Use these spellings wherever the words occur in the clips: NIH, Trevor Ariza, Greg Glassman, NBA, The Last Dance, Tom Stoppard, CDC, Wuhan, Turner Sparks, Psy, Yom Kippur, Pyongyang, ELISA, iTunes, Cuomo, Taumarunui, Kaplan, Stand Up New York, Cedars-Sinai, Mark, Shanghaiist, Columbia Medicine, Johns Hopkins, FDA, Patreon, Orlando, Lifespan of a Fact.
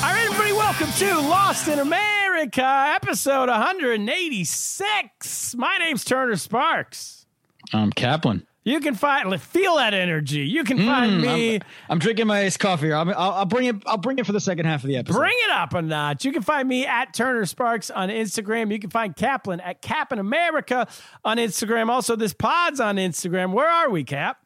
All right, everybody, welcome to Lost in America, episode 186. My name's Turner Sparks. I'm Kaplan. You can feel that energy. You can find me. I'm drinking my iced coffee. I'll bring it for the second half of the episode. Bring it up a notch. You can find me at Turner Sparks on Instagram. You can find Kaplan at Cap in America on Instagram. Also, this pod's on Instagram. Where are we, Cap?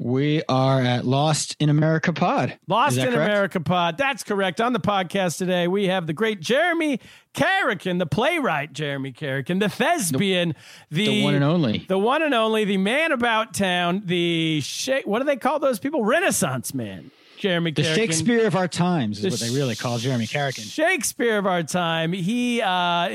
We are at Lost in America Pod. Lost in America Pod. That's correct. On the podcast today, we have the great Jeremy Kerrigan, the playwright Jeremy Kerrigan, the thespian, the one and only, the man about town, what do they call those people? Renaissance man. Jeremy Kerrigan. The Shakespeare of our times is what they really call Jeremy Kerrigan. Shakespeare of our time. He wrote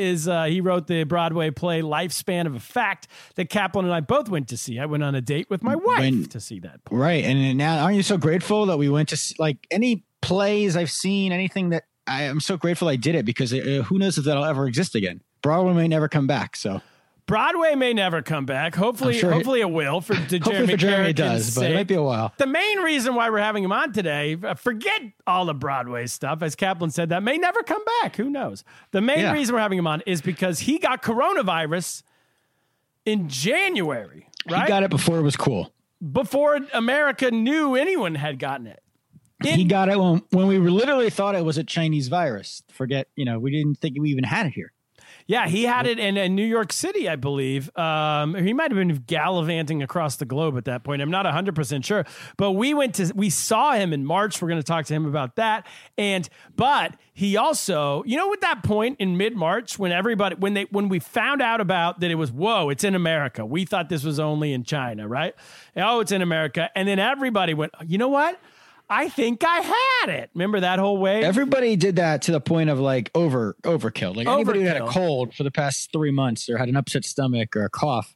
the Broadway play Lifespan of a Fact that Kaplan and I both went to see. I went on a date with my wife to see that play. Right. And now, aren't you so grateful that we went to see, like, any plays I've seen, anything that I'm so grateful I did it, because who knows if that'll ever exist again. Broadway may never come back. So Broadway may never come back. Hopefully it will. Jeremy does, but it might be a while. The main reason why we're having him on today, forget all the Broadway stuff, as Kaplan said, that may never come back. Who knows? The main reason we're having him on is because he got coronavirus in January, right? He got it before it was cool. Before America knew anyone had gotten it. He got it when we literally thought it was a Chinese virus. We didn't think we even had it here. Yeah, he had it in New York City, I believe. He might have been gallivanting across the globe at that point. I'm not 100% sure. But we saw him in March. We're going to talk to him about that. But he also, at that point in mid-March, when we found out about that, it was, whoa, it's in America. We thought this was only in China, right? Oh, it's in America. And then everybody went, you know what? I think I had it. Remember that whole wave? Everybody did that to the point of like overkill. Like anybody who had a cold for the past 3 months or had an upset stomach or a cough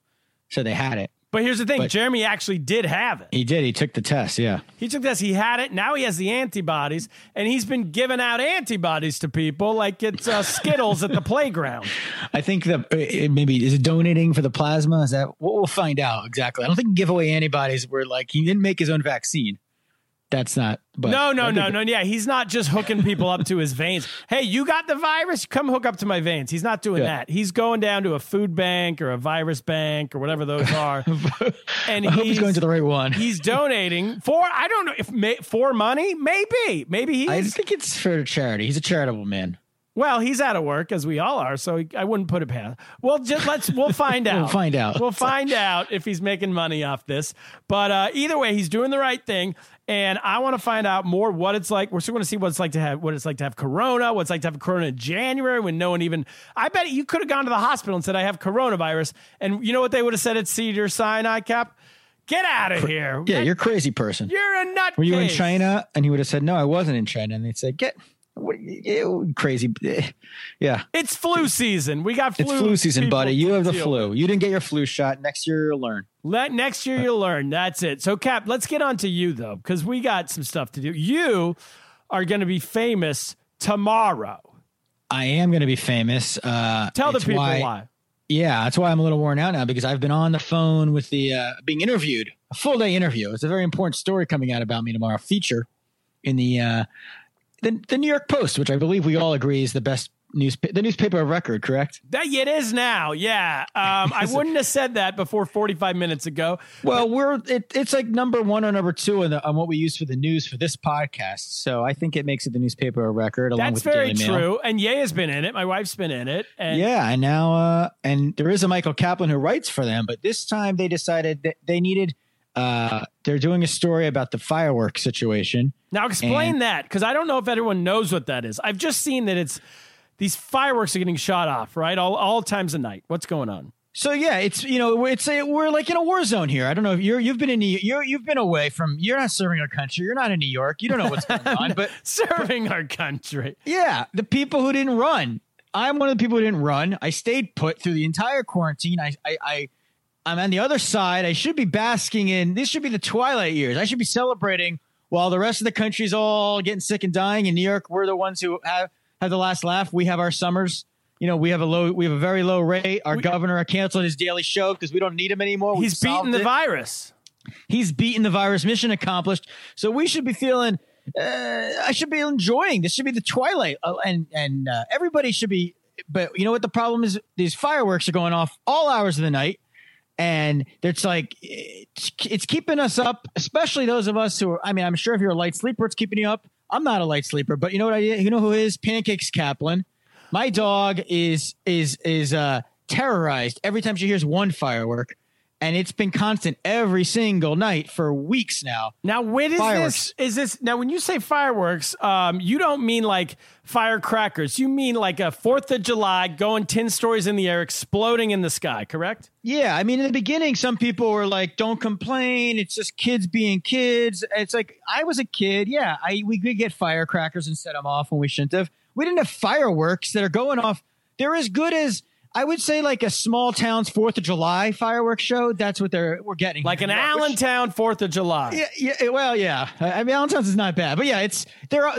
said they had it. But here's the thing. Jeremy actually did have it. He did. He took the test. Yeah. He took the test. He had it. Now he has the antibodies, and he's been giving out antibodies to people like it's Skittles at the playground. I think is it donating for the plasma? Is that what we'll find out exactly? I don't think giveaway antibodies were like he didn't make his own vaccine. That's not. But no. Yeah, he's not just hooking people up to his veins. Hey, you got the virus? Come hook up to my veins. He's not doing that. He's going down to a food bank or a virus bank or whatever those are. And I hope he's going to the right one. He's donating for, I don't know if for money. Maybe he. I think it's for charity. He's a charitable man. Well, he's out of work, as we all are, so I wouldn't put it past. Well, we'll find out. We'll find out if he's making money off this. But either way, he's doing the right thing, and I want to find out more what it's like. We're still going to see what it's like to have corona, what it's like to have corona in January when no one even. I bet you could have gone to the hospital and said, "I have coronavirus," and you know what they would have said at Cedars-Sinai, Cap? Get out of here! Yeah, you're a crazy person. You're a nut. Were you in China? And he would have said, "No, I wasn't in China." And they'd say, "Get." Crazy. Yeah. It's flu season. We got flu. It's flu season, buddy. You have the flu. You didn't get your flu shot. Next year you'll learn. Next year you'll learn. That's it. So Cap, let's get on to you though, because we got some stuff to do. You are going to be famous tomorrow. I am going to be famous. Tell the people why. Yeah, that's why I'm a little worn out now, because I've been on the phone with the being interviewed, a full day interview. It's a very important story coming out about me tomorrow, feature in the New York Post, which I believe we all agree is the best the newspaper of record, correct? It is now, yeah. I wouldn't have said that before 45 minutes ago. Well, it's like number one or number two on what we use for the news for this podcast. So I think it makes it the newspaper of record. Along with the Daily Mail. That's very true. And Ye has been in it. My wife's been in it. And yeah, and now and there is a Michael Kaplan who writes for them, but this time they decided that they needed. They're doing a story about the fireworks situation. Now explain that, because I don't know if everyone knows what that is. I've just seen that it's. These fireworks are getting shot off, right? All times of night. What's going on? So yeah, we're like in a war zone here. I don't know if you've been away from. You're not serving our country. You're not in New York. You don't know what's going on. But serving our country. Yeah, the people who didn't run. I'm one of the people who didn't run. I stayed put through the entire quarantine. I'm on the other side. I should be basking in. This should be the twilight years. I should be celebrating while the rest of the country's all getting sick and dying. In New York, we're the ones who have the last laugh. We have our summers. You know, we have a very low rate. Our governor canceled his daily show because we don't need him anymore. He's beaten the virus. He's beaten the virus. Mission accomplished. So we should be feeling. I should be enjoying. This should be the twilight, and everybody should be. But you know what the problem is? These fireworks are going off all hours of the night, and it's like it's keeping us up. Especially those of us who are. I mean, I'm sure if you're a light sleeper, it's keeping you up. I'm not a light sleeper, but you know what you know who is? Pancakes Kaplan. My dog is terrorized every time she hears one firework, and it's been constant every single night for weeks now. Now, when is fireworks. This? Is this now? When you say fireworks, you don't mean like firecrackers. You mean like a 4th of July going 10 stories in the air, exploding in the sky. Correct? Yeah, I mean in the beginning, some people were like, "Don't complain. It's just kids being kids." It's like I was a kid. Yeah, we could get firecrackers and set them off when we shouldn't have. We didn't have fireworks that are going off. They're as good as I would say, like a small town's 4th of July fireworks show. That's what we're getting. Like an Allentown 4th of July. Yeah. Well, yeah. I mean, Allentown's is not bad, but yeah,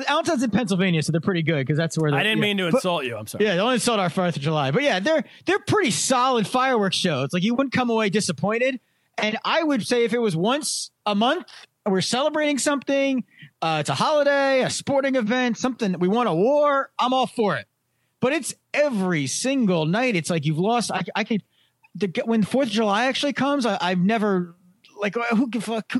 Allentown's in Pennsylvania, so they're pretty good because that's where. I didn't mean to insult you. I'm sorry. Yeah, don't insult our 4th of July, but yeah, they're pretty solid fireworks shows. It's like you wouldn't come away disappointed. And I would say if it was once a month, we're celebrating something. It's a holiday, a sporting event, something we won a war. I'm all for it. But it's every single night. It's like you've lost. When 4th of July actually comes, I've never like, who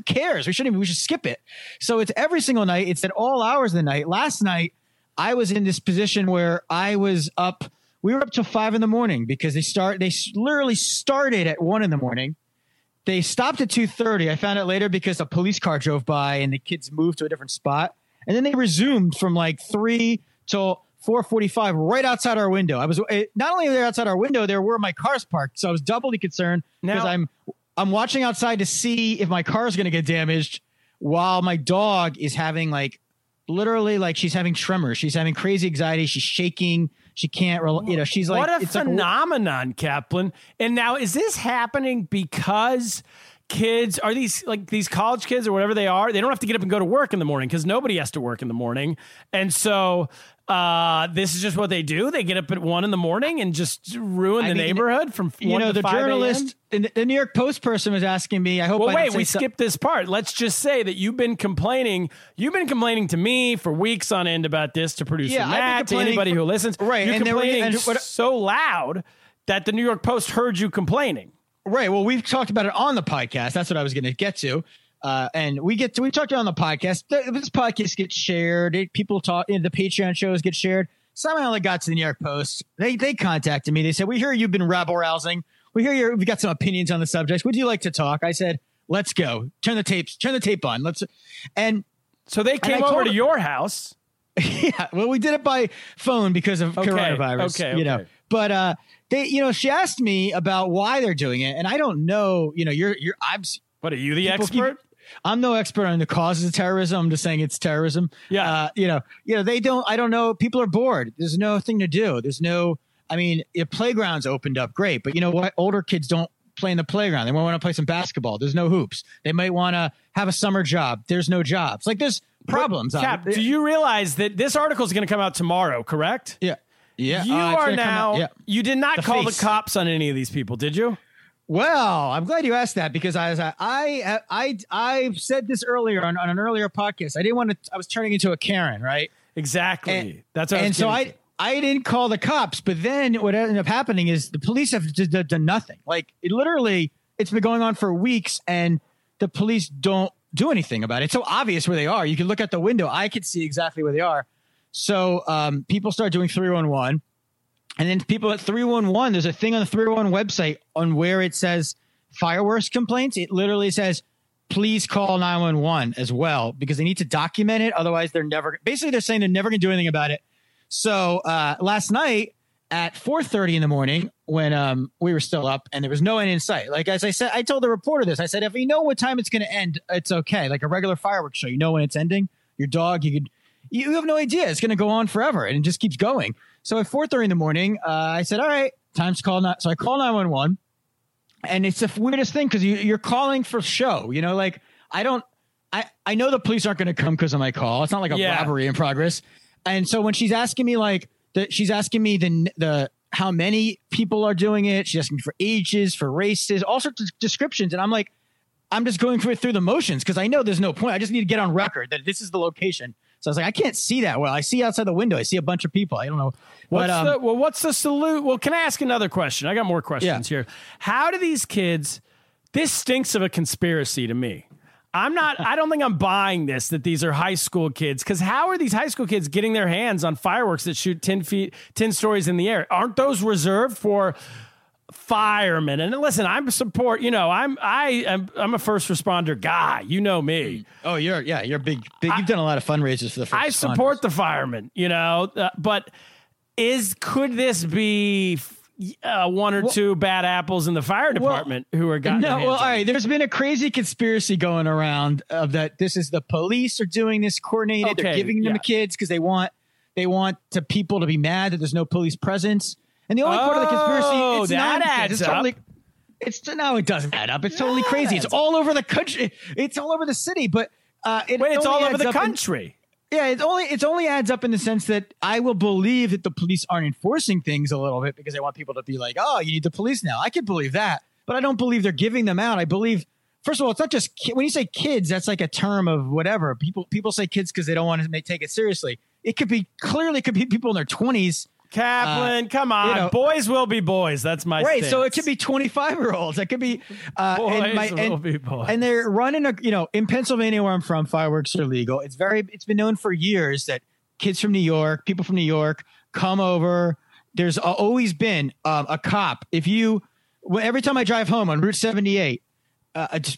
cares? We should skip it. So it's every single night. It's at all hours of the night. Last night I was in this position where I was up. We were up till 5 a.m. because they literally started at 1 a.m. They stopped at 2:30. I found out later because a police car drove by and the kids moved to a different spot. And then they resumed from like 3 till 4:45 right outside our window. I was not only there outside our window, there were my cars parked. So I was doubly concerned because I'm watching outside to see if my car is going to get damaged while my dog is having like literally like she's having tremors. She's having crazy anxiety. She's shaking. She can't, you know, she's like, what a phenomenon, Kaplan. And now is this happening because kids are these college kids or whatever they are? They don't have to get up and go to work in the morning because nobody has to work in the morning. And so this is just what they do. They get up at 1 a.m. and just ruin the neighborhood from 1 you know, to 5 a.m. The New York Post person was asking me, I hope skipped this part. Let's just say that you've been complaining to me for weeks on end about this to producer Matt, to anybody who listens. Right. You're complaining so loud that the New York Post heard you complaining. Right. Well, we've talked about it on the podcast. That's what I was going to get to. And we talked on the podcast. This podcast gets shared. People talk. The Patreon shows get shared. Somehow it got to the New York Post. They contacted me. They said, "We hear you've been rabble rousing. We hear we've got some opinions on the subject. Would you like to talk?" I said, "Let's go. Turn the tape on. Let's." And so they came over to your house. Yeah. Well, we did it by phone because of coronavirus. Okay. You know, but she asked me about why they're doing it, and I don't know. You know, what are you the expert? I'm no expert on the causes of terrorism. I'm just saying it's terrorism. Yeah. I don't know. People are bored. There's no thing to do. Playgrounds opened up great, but you know what? Older kids don't play in the playground. They want to play some basketball. There's no hoops. They might want to have a summer job. There's no jobs. Like there's problems. Cap, do you realize that this article is going to come out tomorrow, correct? Yeah. Yeah. You are now, you did not call the cops on any of these people, did you? Well, I'm glad you asked that because I said this earlier on an earlier podcast. I didn't want to, I was turning into a Karen, right? Exactly. That's what I was getting to. I didn't call the cops, but then what ended up happening is the police have done nothing. Like, it literally, it's been going on for weeks, and the police don't do anything about it. It's so obvious where they are. You can look out the window. I could see exactly where they are. So people start doing 311, and then people at 311, there's a thing on the 311 website on where it says fireworks complaints. It literally says, please call 911 as well, because they need to document it. Otherwise, they're saying they're never going to do anything about it. So last night at 4:30 in the morning, when we were still up and there was no end in sight, like as I said, I told the reporter this. I said, if you know what time it's going to end, it's okay. Like a regular fireworks show, you know when it's ending. Your dog, you have no idea. It's going to go on forever, and it just keeps going. So at 4:30 in the morning, I said, all right, time to call. So I call 911, and it's the weirdest thing because you're calling for show. You know, like I know the police aren't going to come because of my call. It's not like a robbery in progress. And so when she's asking me, she's asking me the how many people are doing it. She's asking me for ages, for races, all sorts of descriptions. And I'm like, I'm just going through the motions because I know there's no point. I just need to get on record that this is the location. So I was like, I can't see that well. I see outside the window. I see a bunch of people. I don't know. What's the salute? Well, can I ask another question? I got more questions here. How do these kids – this stinks of a conspiracy to me. I don't think I'm buying this, that these are high school kids. Cause how are these high school kids getting their hands on fireworks that shoot 10 stories in the air? Aren't those reserved for firemen? And listen, I'm a first responder guy. You know me. Oh, you're big. You've done a lot of fundraisers for the first responders. I support the firemen, but could this be one or two bad apples in the fire department who are gotten? No, all right. There's been a crazy conspiracy going around of that. This is the police are doing this coordinated. Okay, they're giving them kids because they want to people to be mad that there's no police presence. And the only part of the conspiracy it's that not adds it's up. Totally, it's no, it doesn't add up. It's totally crazy. It's all over the country. It's all over the city, but it's all over the country. It only adds up in the sense that I will believe that the police aren't enforcing things a little bit because they want people to be like, oh, you need the police now. I could believe that, but I don't believe they're giving them out. I believe, first of all, it's not just when you say kids, that's like a term of whatever. People say kids because they don't want to take it seriously. It could be people in their 20s. Kaplan, come on, boys will be boys. That's my right. Stance. So it could be 25-year-olds. It could be boys will be boys. And they're running in Pennsylvania where I'm from, fireworks are legal. It's been known for years that kids from New York, people from New York, come over. There's always been a cop. Every time I drive home on Route 78,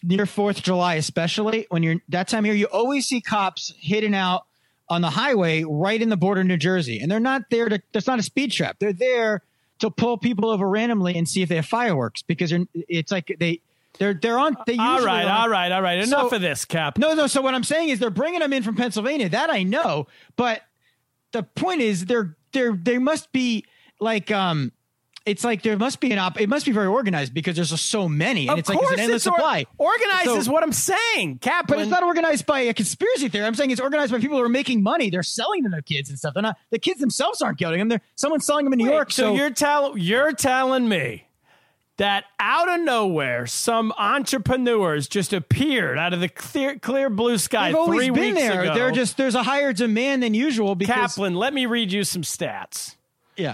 near 4th of July, especially when you're that time here, you always see cops hidden out on the highway right in the border of New Jersey. And they're not there that's not a speed trap. They're there to pull people over randomly and see if they have fireworks because it's like they're on. They usually all right. Enough of this, Cap. No. So what I'm saying is they're bringing them in from Pennsylvania. That I know. But the point is they must be like it's like there must be it must be very organized because there's so many. And it's an endless supply. Organized is what I'm saying, Cap. But it's not organized by a conspiracy theory. I'm saying it's organized by people who are making money. They're selling them to kids and stuff. They're not, the kids themselves aren't guilty them. Someone's selling them in New York. So you're telling me that out of nowhere, some entrepreneurs just appeared out of the clear blue sky. They've always 3 weeks been there. Ago. There's a higher demand than usual. Kaplan, let me read you some stats. Yeah.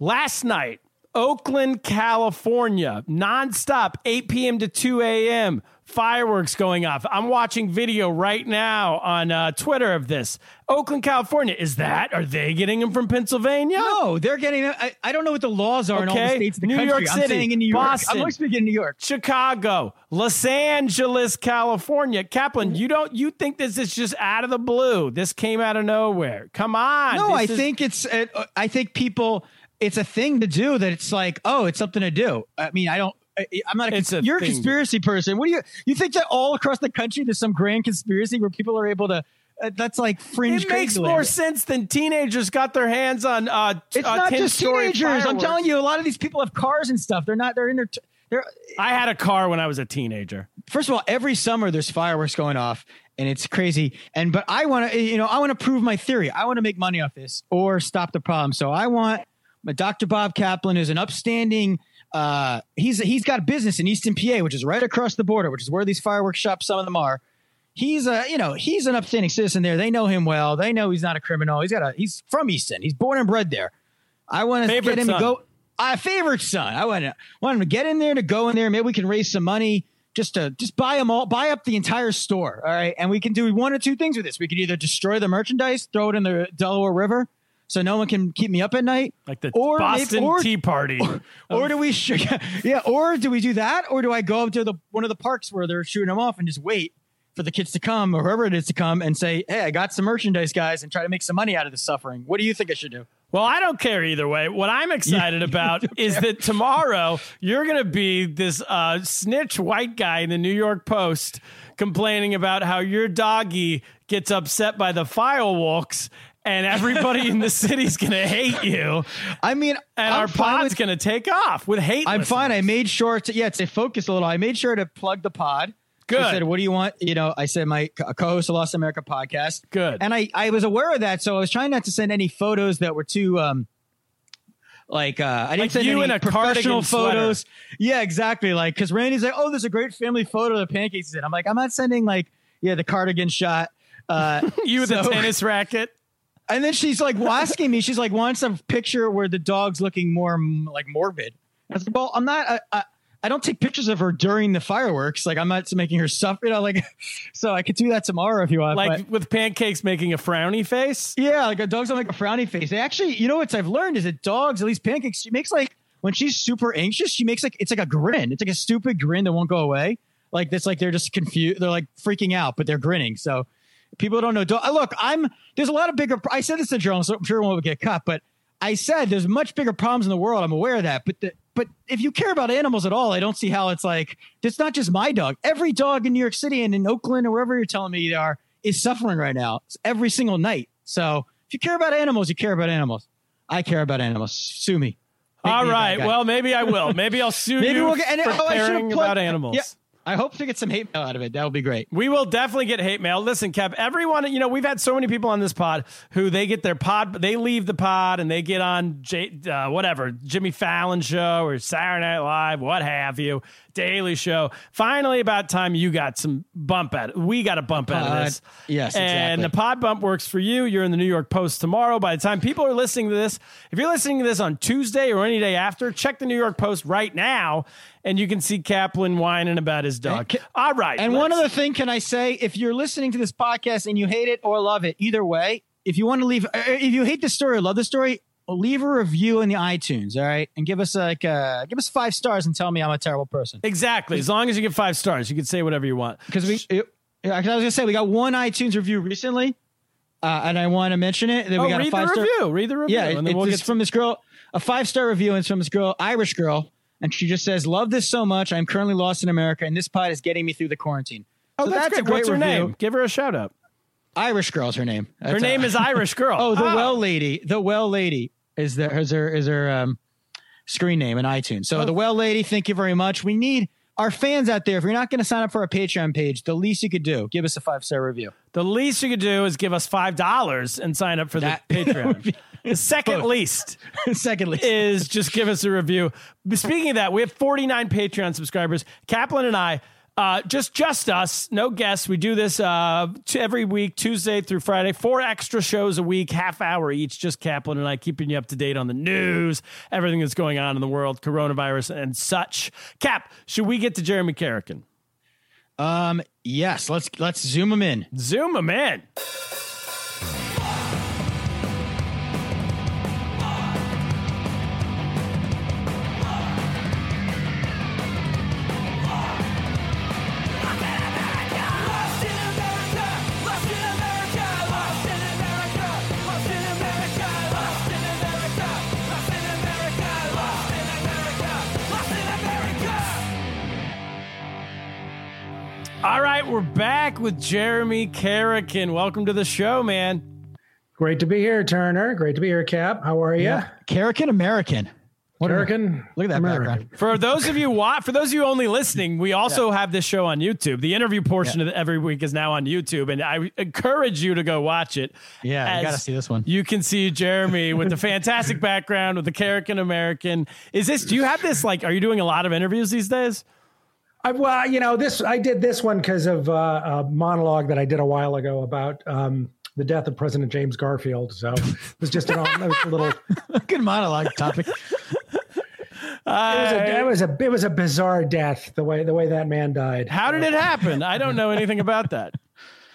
Last night, Oakland, California, nonstop, 8 p.m. to 2 a.m., fireworks going off. I'm watching video right now on Twitter of this. Oakland, California, are they getting them from Pennsylvania? No, they're getting them. I don't know what the laws are in all the states in the country. I'm saying in New York. Boston, I'm always speaking in New York. Chicago, Los Angeles, California. Kaplan, you think this is just out of the blue? This came out of nowhere. Come on. No, I think I think people... It's a thing to do that. It's like, oh, it's something to do. I mean, you're a conspiracy person. What do you think that all across the country, there's some grand conspiracy where people are able to, that's like fringe. It makes more sense than teenagers got their hands on. It's not just teenagers. Fireworks. I'm telling you, a lot of these people have cars and stuff. They're not, they're in their, I had a car when I was a teenager. First of all, every summer there's fireworks going off. And it's crazy. And, but I want to, you know, I want to prove my theory. I want to make money off this or stop the problem. So I want my Dr. Bob Kaplan is an upstanding, he's got a business in Easton, PA, which is right across the border, which is where these fireworks shops, some of them are. He's a, you know, he's an upstanding citizen there. They know him well. They know he's not a criminal. He's from Easton. He's born and bred there. I want to get him to go. My favorite son. I want him to get in there, to go in there. Maybe we can raise some money just buy them all, buy up the entire store. All right. And we can do one or two things with this. We could either destroy the merchandise, throw it in the Delaware River so no one can keep me up at night. Like the Boston Tea Party. Or do we, yeah. Or do we do that? Or do I go up to one of the parks where they're shooting them off and just wait for the kids to come or whoever it is to come and say, hey, I got some merchandise, guys, and try to make some money out of this suffering. What do you think I should do? Well, I don't care either way. What I'm excited about is that tomorrow you're going to be this snitch white guy in the New York Post complaining about how your doggy gets upset by the firewalks and everybody in the city's going to hate you. I mean, and our pod's going to take off with hate. I'm fine. I made sure to focus a little. I made sure to plug the pod. Good. I said, what do you want? You know, I said my co-host of Lost America podcast. Good. And I was aware of that. So I was trying not to send any photos that were too I didn't send you any in a professional photos. Sweater. Yeah, exactly. Like, because Randy's like, oh, there's a great family photo of the pancakes. And I'm like, I'm not sending the cardigan shot. You with the tennis racket. And then she's like asking me. She's like, wants a picture where the dog's looking more like morbid. I said, well, I'm not I don't take pictures of her during the fireworks. Like, I'm not making her suffer. You know, like, so I could do that tomorrow if you want. Like, but with pancakes making a frowny face? Yeah, like, dogs don't make a frowny face. They actually, you know what I've learned is that dogs, at least pancakes, she makes like, when she's super anxious, she makes like, it's like a grin. It's like a stupid grin that won't go away. Like, that's like, they're just confused. They're like freaking out, but they're grinning. So people don't know. Look, there's a lot of bigger, I said this to journalists, so I'm sure one would get caught, but I said there's much bigger problems in the world. I'm aware of that, But if you care about animals at all, I don't see how it's like, it's not just my dog. Every dog in New York City and in Oakland or wherever you're telling me they are is suffering right now. It's every single night. So if you care about animals, you care about animals. I care about animals. Sue me. All right. Well, maybe I will. Maybe I'll sue maybe you we'll get, and for caring about animals. Yeah. I hope to get some hate mail out of it. That would be great. We will definitely get hate mail. Listen, Cap, everyone, you know, we've had so many people on this pod who they get their pod, they leave the pod and they get on Jimmy Fallon show or Saturday Night Live, what have you, Daily Show. Finally, about time you got some bump out. We got a bump out of this. Yes, exactly. And the pod bump works for you. You're in the New York Post tomorrow. By the time people are listening to this, if you're listening to this on Tuesday or any day after, check the New York Post right now. And you can see Kaplan whining about his dog. All right. And one other thing, can I say, if you're listening to this podcast and you hate it or love it, either way, if you want to leave, if you hate the story or love the story, leave a review in the iTunes. All right. And give us give us 5 stars and tell me I'm a terrible person. Exactly. As long as you get 5 stars, you can say whatever you want. Because I was going to say, we got one iTunes review recently. And I want to mention it. Then we got a 5-star review. Read the review. Yeah. And then it's from this girl, a 5-star review. And it's from this girl, Irish girl. And she just says, love this so much. I'm currently lost in America, and this pod is getting me through the quarantine. Oh, so that's great. What's her name? Give her a shout out. Irish Girl's her name. That's her name is Irish Girl. Oh, the Well Lady. The Well Lady is her screen name in iTunes. So The Well Lady, thank you very much. We need our fans out there. If you're not going to sign up for our Patreon page, the least you could do, give us a 5-star review. The least you could do is give us $5 and sign up for the Patreon. The second least is just give us a review. Speaking of that, we have 49 Patreon subscribers. Kaplan and I, just us, no guests. We do this every week, Tuesday through Friday, 4 extra shows a week, half hour each. Just Kaplan and I keeping you up to date on the news, everything that's going on in the world, coronavirus and such. Cap, should we get to Jeremy Kerrigan? Yes, let's zoom him in. Zoom him in. All right, we're back with Jeremy Kerrigan. Welcome to the show, man. Great to be here, Turner. Great to be here, Cap. How are you? Kerrigan American. Kerrigan, look at that background. For those of you only listening, we also have this show on YouTube. The interview portion of every week is now on YouTube, and I encourage you to go watch it. Yeah, you got to see this one. You can see Jeremy with the fantastic background with the Kerrigan American. Is this? Do you have this? Like, are you doing a lot of interviews these days? Well, you know, I did this one because of a monologue that I did a while ago about the death of President James Garfield. So it was just a little good monologue topic. It was a bizarre death, the way that man died. How did it happen? I don't know anything about that.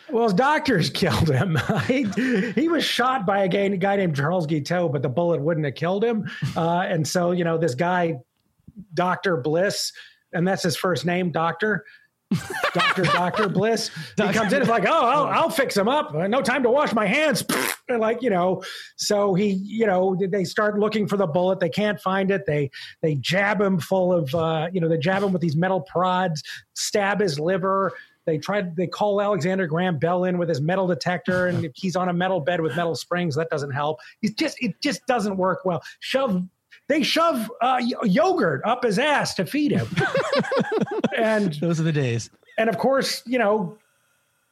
Well, his doctors killed him. He was shot by a guy named Charles Guiteau, but the bullet wouldn't have killed him. And so, you know, this guy, Dr. Bliss, and that's his first name, Dr. Bliss. He comes in, it's like, oh, I'll fix him up. No time to wash my hands. Like, you know, so he, you know, they start looking for the bullet. They can't find it. They jab him full of, you know, they jab him with these metal prods, stab his liver. They call Alexander Graham Bell in with his metal detector, and if he's on a metal bed with metal springs, that doesn't help. It just doesn't work well. They shove yogurt up his ass to feed him. And those are the days. And of course, you know,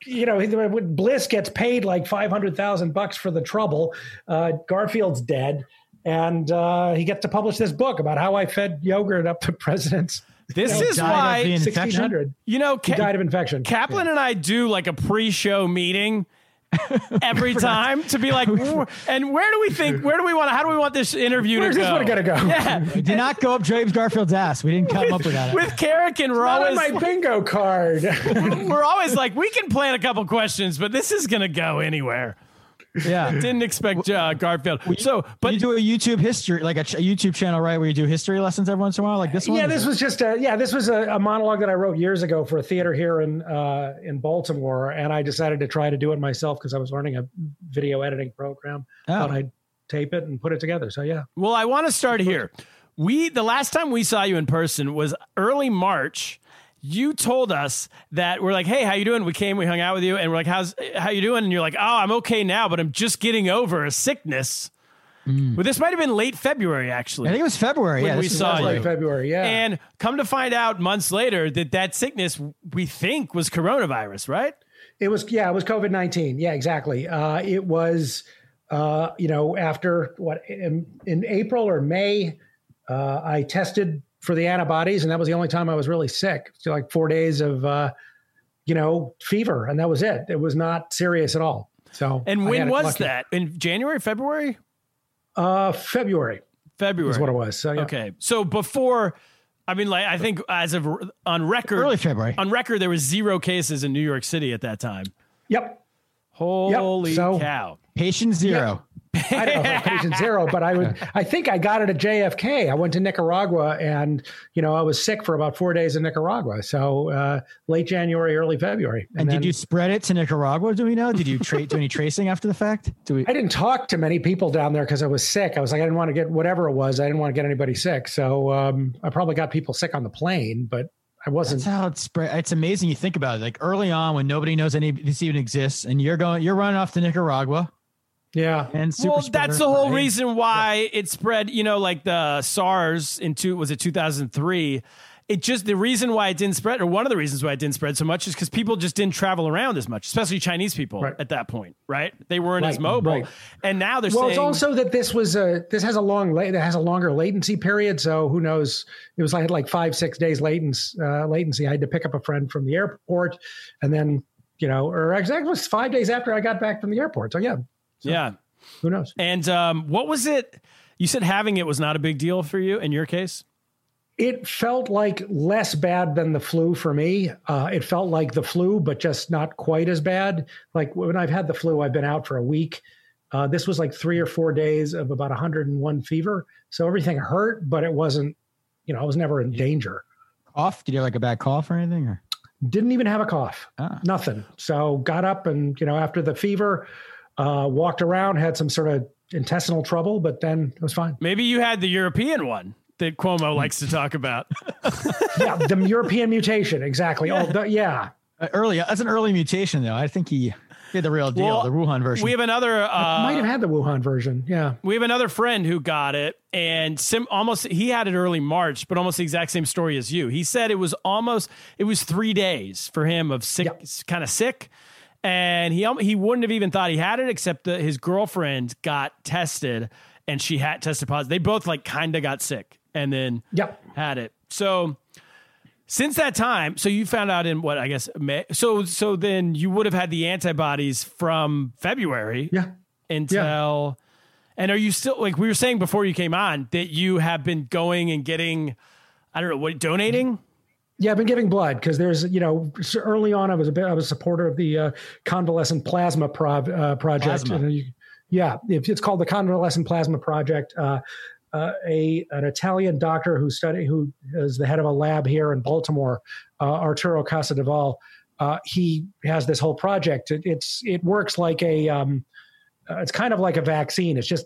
Bliss gets paid like $500,000 for the trouble. Garfield's dead. And he gets to publish this book about how I fed yogurt up to presidents. This is why 1600, you know, he died of infection. Kaplan and I do like a pre-show meeting every time to be like, and how do we want this interview to go? Where's this one going to go? Yeah. We did not go up James Garfield's ass. We didn't come up with that. With Kerrick and Rowan, my bingo card. We're always like, we can plan a couple questions, but this is going to go anywhere. Yeah. Didn't expect Garfield. But you do a YouTube history, like a YouTube channel, right? Where you do history lessons every once in a while, like this one? Yeah, this was a monologue that I wrote years ago for a theater here in Baltimore. And I decided to try to do it myself because I was learning a video editing program. Thought I'd tape it and put it together. So, yeah. Well, I want to start here. The last time we saw you in person was early March. You told us that we're like, hey, how you doing? We came, we hung out with you, and we're like, how you doing? And you're like, oh, I'm okay now, but I'm just getting over a sickness. Well, this might have been late February, actually. I think it was February. Yeah, we saw you. Late February, yeah. And come to find out months later that sickness we think was coronavirus, right? It was COVID-19. Yeah, exactly. It was, you know, after in April or May, I tested for the antibodies, and that was the only time I was really sick. So like 4 days of, you know, fever, and that was it. It was not serious at all. So, and when was that? In January, February? February is what it was. So, yeah. Okay, so before, I mean, like I think as of on record, early February. On record, there was 0 cases in New York City at that time. Yep. Holy cow! Patient zero. Yep. I don't know if patient zero, but I think I got it at JFK. I went to Nicaragua, and, you know, I was sick for about 4 days in Nicaragua. So late January, early February. And did you spread it to Nicaragua? Do we know? Did you do any tracing after the fact? I didn't talk to many people down there because I was sick. I was like, I didn't want to get whatever it was. I didn't want to get anybody sick. So I probably got people sick on the plane, but I wasn't. That's how it spread. It's amazing. You think about it, like early on when nobody knows this even exists, and you're running off to Nicaragua. Yeah. And that's the whole reason why it spread, you know, like the SARS was it 2003? It just, the reason why it didn't spread, or one of the reasons why it didn't spread so much is because people just didn't travel around as much, especially Chinese people at that point, right? They weren't as mobile. Right. And now they're saying. Well, it's also that this has a longer latency period. So who knows? It was like 5-6 days latency. I had to pick up a friend from the airport, and then, you know, or exactly it was 5 days after I got back from the airport. So yeah. So, yeah. Who knows? And what was it? You said having it was not a big deal for you in your case? It felt like less bad than the flu for me. It felt like the flu, but just not quite as bad. Like when I've had the flu, I've been out for a week. This was like 3 or 4 days of about 101 fever. So everything hurt, but it wasn't, you know, I was never in danger. Cough? Did you have like a bad cough or anything? Or? Didn't even have a cough. Nothing. So got up and, you know, after the fever, walked around, had some sort of intestinal trouble, but then it was fine. Maybe you had the European one that Cuomo likes to talk about. Yeah, the European mutation, exactly. Yeah. Early, that's an early mutation, though. I think he Did the real deal, the Wuhan version. We have another... might have had the Wuhan version, yeah. We have another friend who got it, and he had it early March, but almost the exact same story as you. He said it was 3 days for him of sick, kind of sick, and he wouldn't have even thought he had it, except that his girlfriend got tested, and she had tested positive. They both kind of got sick and then had it. So... Since that time, so you found out in what, I guess, May. So then you would have had the antibodies from February until, and are you still, like we were saying before you came on, that you have been going and getting, I don't know, donating? Yeah, I've been giving blood because there's, early on I was a supporter of the convalescent plasma project. Plasma. And it's called the Convalescent Plasma Project. An Italian doctor who is the head of a lab here in Baltimore, Arturo Casadevall, he has this whole project. It works like it's kind of like a vaccine. It's just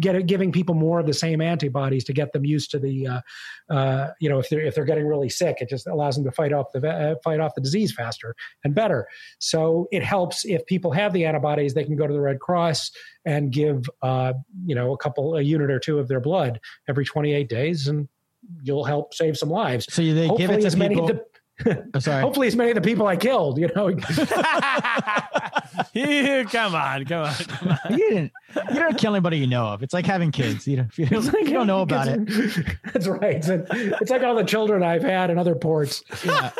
giving people more of the same antibodies to get them used to the if they're getting really sick, it just allows them to fight off the disease faster and better. So it helps if people have the antibodies, they can go to the Red Cross and give a unit or two of their blood every 28 days, and you'll help save some lives. So they hopefully give it to as people. Hopefully as many of the people I killed, Come on. You don't kill anybody you know of. It's like having kids. You don't know about it. That's right. It's like all the children I've had in other ports. Yeah.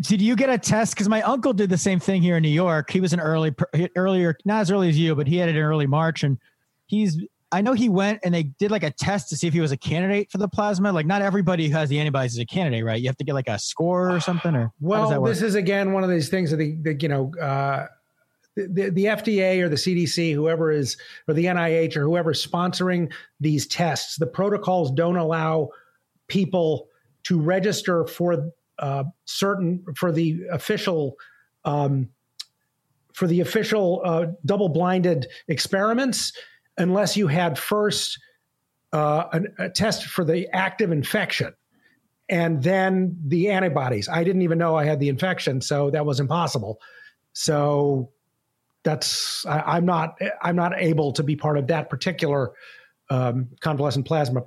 Did you get a test? Because my uncle did the same thing here in New York. He was not as early as you, but he had it in early March, and I know he went and they did a test to see if he was a candidate for the plasma. Not everybody who has the antibodies is a candidate, right? You have to get a score or something, or well, how does that work? This is again, one of these things that the FDA or the CDC, whoever is, or the NIH or whoever sponsoring these tests, the protocols don't allow people to register for the official double-blinded experiments, unless you had first a test for the active infection and then the antibodies. I didn't even know I had the infection, so that was impossible. So I'm not able to be part of that particular convalescent plasma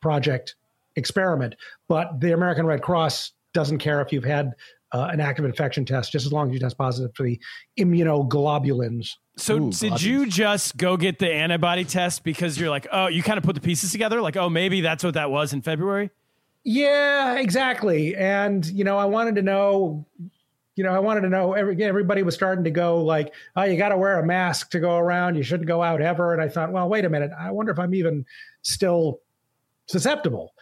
project experiment. But the American Red Cross doesn't care if you've had an active infection test, just as long as you test positive for the immunoglobulins. So did you just go get the antibody test because you're you kind of put the pieces together? Maybe that's what that was in February? Yeah, exactly. And, I wanted to know, everybody was starting to go you got to wear a mask to go around. You shouldn't go out ever. And I thought, well, wait a minute. I wonder if I'm even still susceptible.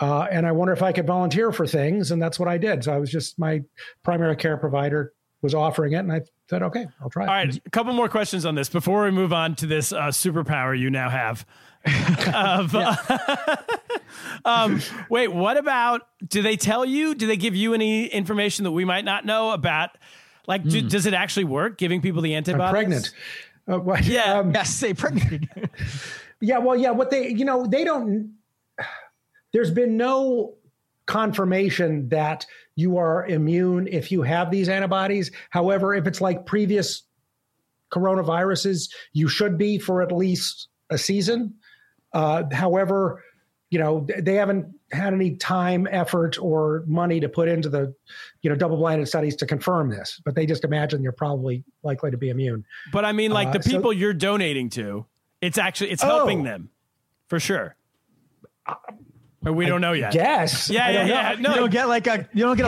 And I wonder if I could volunteer for things. And that's what I did. So I was just, my primary care provider was offering it. And I said, okay, I'll try it. All right. A couple more questions on this before we move on to this superpower you now have. Wait, what about, do they give you any information that we might not know about? Does it actually work? Giving people the antibodies? I'm pregnant. Say pregnant. Yeah. Well, yeah. What they, they don't. There's been no confirmation that you are immune if you have these antibodies. However, if it's like previous coronaviruses, you should be for at least a season. However, they haven't had any time, effort, or money to put into the, double-blinded studies to confirm this. But they just imagine you're probably likely to be immune. But I mean, the people you're donating to, it's actually helping them for sure. But we don't know yet. Yes. Yeah. No. You don't get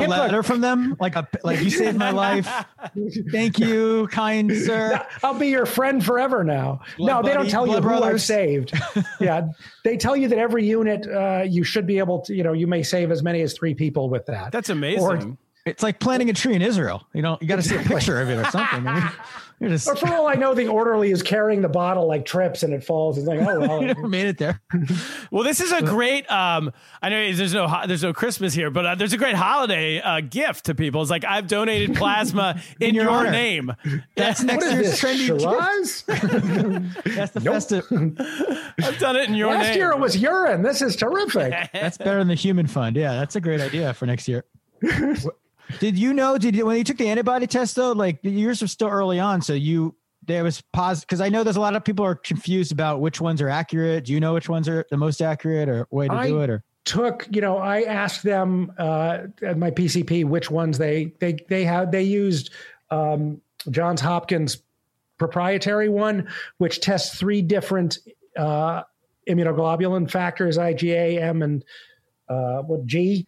a letter from them. You saved my life. Thank you, kind sir. No, I'll be your friend forever now. They don't tell you who I've saved. Yeah. They tell you that every unit, you should be able to, you may save as many as 3 people with that. That's amazing. Or, it's like planting a tree in Israel. You got to see a picture of it or something. Or for all I know, the orderly is carrying the bottle, trips and it falls. It's well. You never made it there. Well, this is a great, I know there's no Christmas here, but there's a great holiday gift to people. It's I've donated plasma in your name. That's next year's trendy Shiraz. That's the festive. I've done it in your name. Last year it was urine. This is terrific. That's better than the Human Fund. Yeah, that's a great idea for next year. Did you know when you took the antibody test though, like yours were still early on. So there was positive, because I know there's a lot of people are confused about which ones are accurate. Do you know which ones are the most accurate or way to do it? Or I asked them at my PCP which ones they used Johns Hopkins proprietary one, which tests three different immunoglobulin factors, IgA, M, and G,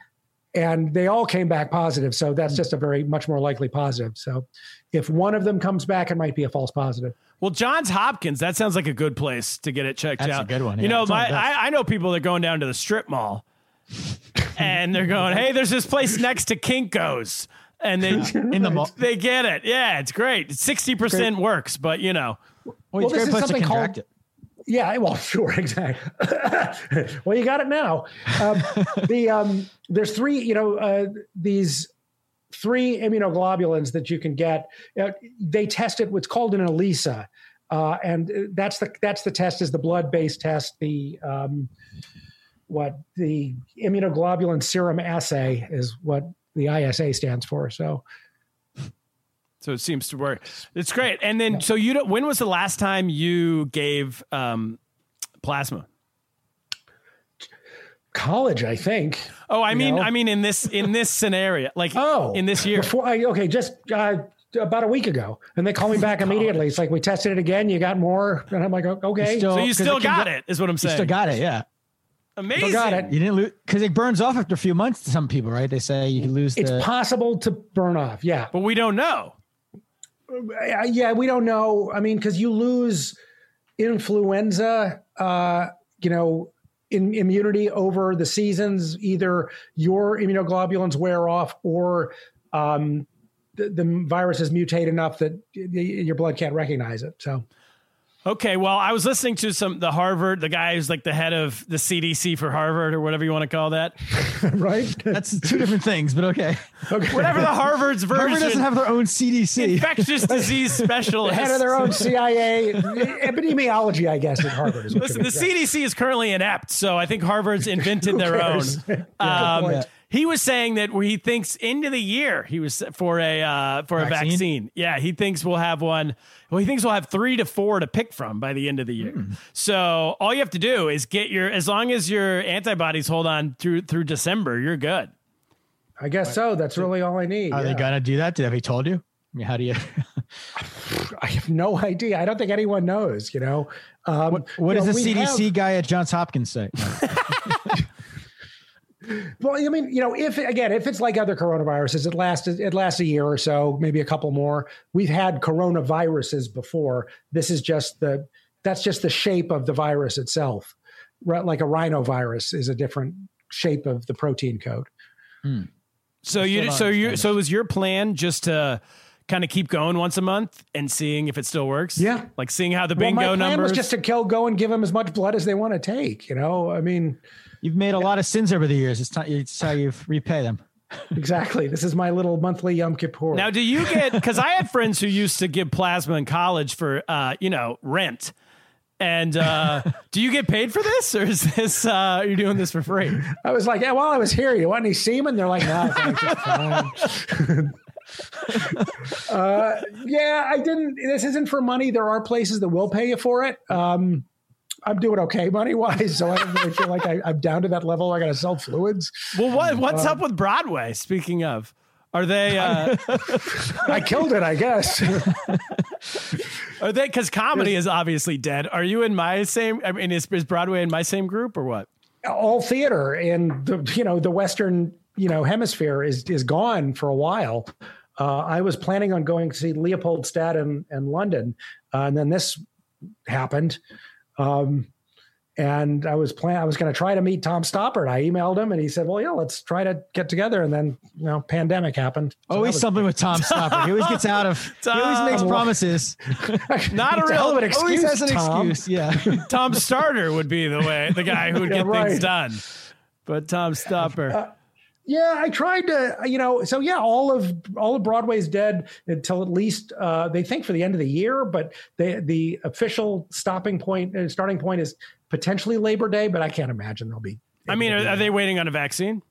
and they all came back positive. So that's just a very much more likely positive. So if one of them comes back, it might be a false positive. Well, Johns Hopkins, that sounds like a good place to get it checked out. That's a good one. Yeah. You know, I know people that are going down to the strip mall and they're going, hey, there's this place next to Kinko's. And they in the mall, they get it. Yeah, it's great. 60% works, but you know. Well, it's a great place to contract it. Yeah, well, sure, exactly. Well, you got it now. There's three, these three immunoglobulins that you can get. They test it, what's called an ELISA, and that's the test, is the blood-based test, the immunoglobulin serum assay is what the ISA stands for. So it seems to work. It's great. And then, so when was the last time you gave plasma? College, I think. Oh, I mean, in this scenario, like in this year. Just about a week ago. And they call me back immediately. It's like, we tested it again. You got more. And I'm like, okay. So you still got it, is what I'm saying. You still got it. Yeah. Amazing. Got it. You didn't lose, because it burns off after a few months to some people, right? They say you can lose. It's possible to burn off. Yeah. But we don't know. Yeah, we don't know. I mean, because you lose influenza, immunity over the seasons. Either your immunoglobulins wear off, or the viruses mutate enough that your blood can't recognize it. So. Okay, well, I was listening to the Harvard, the guy who's like the head of the CDC for Harvard or whatever you want to call that. Right? That's two different things, but okay. Whatever the Harvard's version. Harvard doesn't have their own CDC. Infectious disease specialist. The head of their own CIA. Epidemiology, I guess, at Harvard. Listen, the CDC is currently inept, so I think Harvard's invented their own. Yeah. He was saying that he thinks end of the year he was for a vaccine. Yeah, he thinks we'll have one. Well, he thinks we'll have 3 to 4 to pick from by the end of the year. Mm. So all you have to do is get as long as your antibodies hold on through December, you're good. I guess so. That's really all I need. Are they gonna do that? Have he told you? I mean, how do you? I have no idea. I don't think anyone knows. What does the CDC guy at Johns Hopkins say? Well, I mean, if it's like other coronaviruses, it lasts a year or so, maybe a couple more. We've had coronaviruses before. This is that's just the shape of the virus itself. Like a rhinovirus is a different shape of the protein code. Hmm. So was your plan just to kind of keep going once a month and seeing if it still works? Yeah. Like seeing how the bingo numbers. My plan was just to go and give them as much blood as they want to take, I mean. You've made a lot of sins over the years. It's how you repay them. Exactly. This is my little monthly Yom Kippur. Now, do you get, because I had friends who used to give plasma in college for, rent. And do you get paid for this, or is this you're doing this for free? I was like, yeah, while I was here, you want any semen? They're like, no, thanks, it's fine. I didn't. This isn't for money. There are places that will pay you for it. I'm doing okay money wise, so I don't really feel like I'm down to that level. I got to sell fluids. Well, what's up with Broadway? Speaking of, are they? I killed it, I guess. Are they? Because comedy is obviously dead. Are you in my same? I mean, is Broadway in my same group or what? All theater in the the Western hemisphere is gone for a while. I was planning on going to see Leopoldstadt in London, and then this happened. And I was going to try to meet Tom Stoppard. I emailed him and he said, well, yeah, let's try to get together. And then, pandemic happened. So always something with Tom Stoppard. He always gets out of, he always makes promises. Not a real excuse. Always has an excuse. Yeah. Tom Starter would be the guy who would get things done, but Tom Stoppard. Yeah, I tried to, all of Broadway's dead until at least they think for the end of the year, but the official starting point is potentially Labor Day, but I can't imagine they'll be. I mean, are they waiting on a vaccine?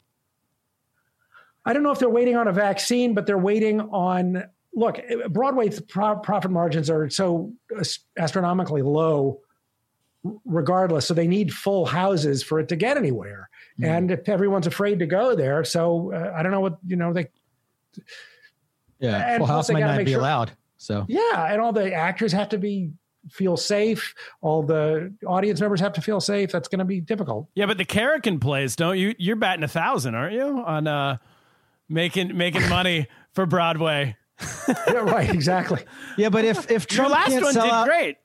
I don't know if they're waiting on a vaccine, but they're waiting on, look, Broadway's profit margins are so astronomically low regardless. So they need full houses for it to get anywhere. Mm-hmm. And if everyone's afraid to go there. So I don't know what, you know, they. Yeah. Full house might not be allowed. So. Yeah. And all the actors have to feel safe. All the audience members have to feel safe. That's going to be difficult. Yeah. But the Kerrigan plays, don't you? You're batting 1,000, aren't you? On making money for Broadway. Yeah, right. Exactly. Yeah. But if Trump great.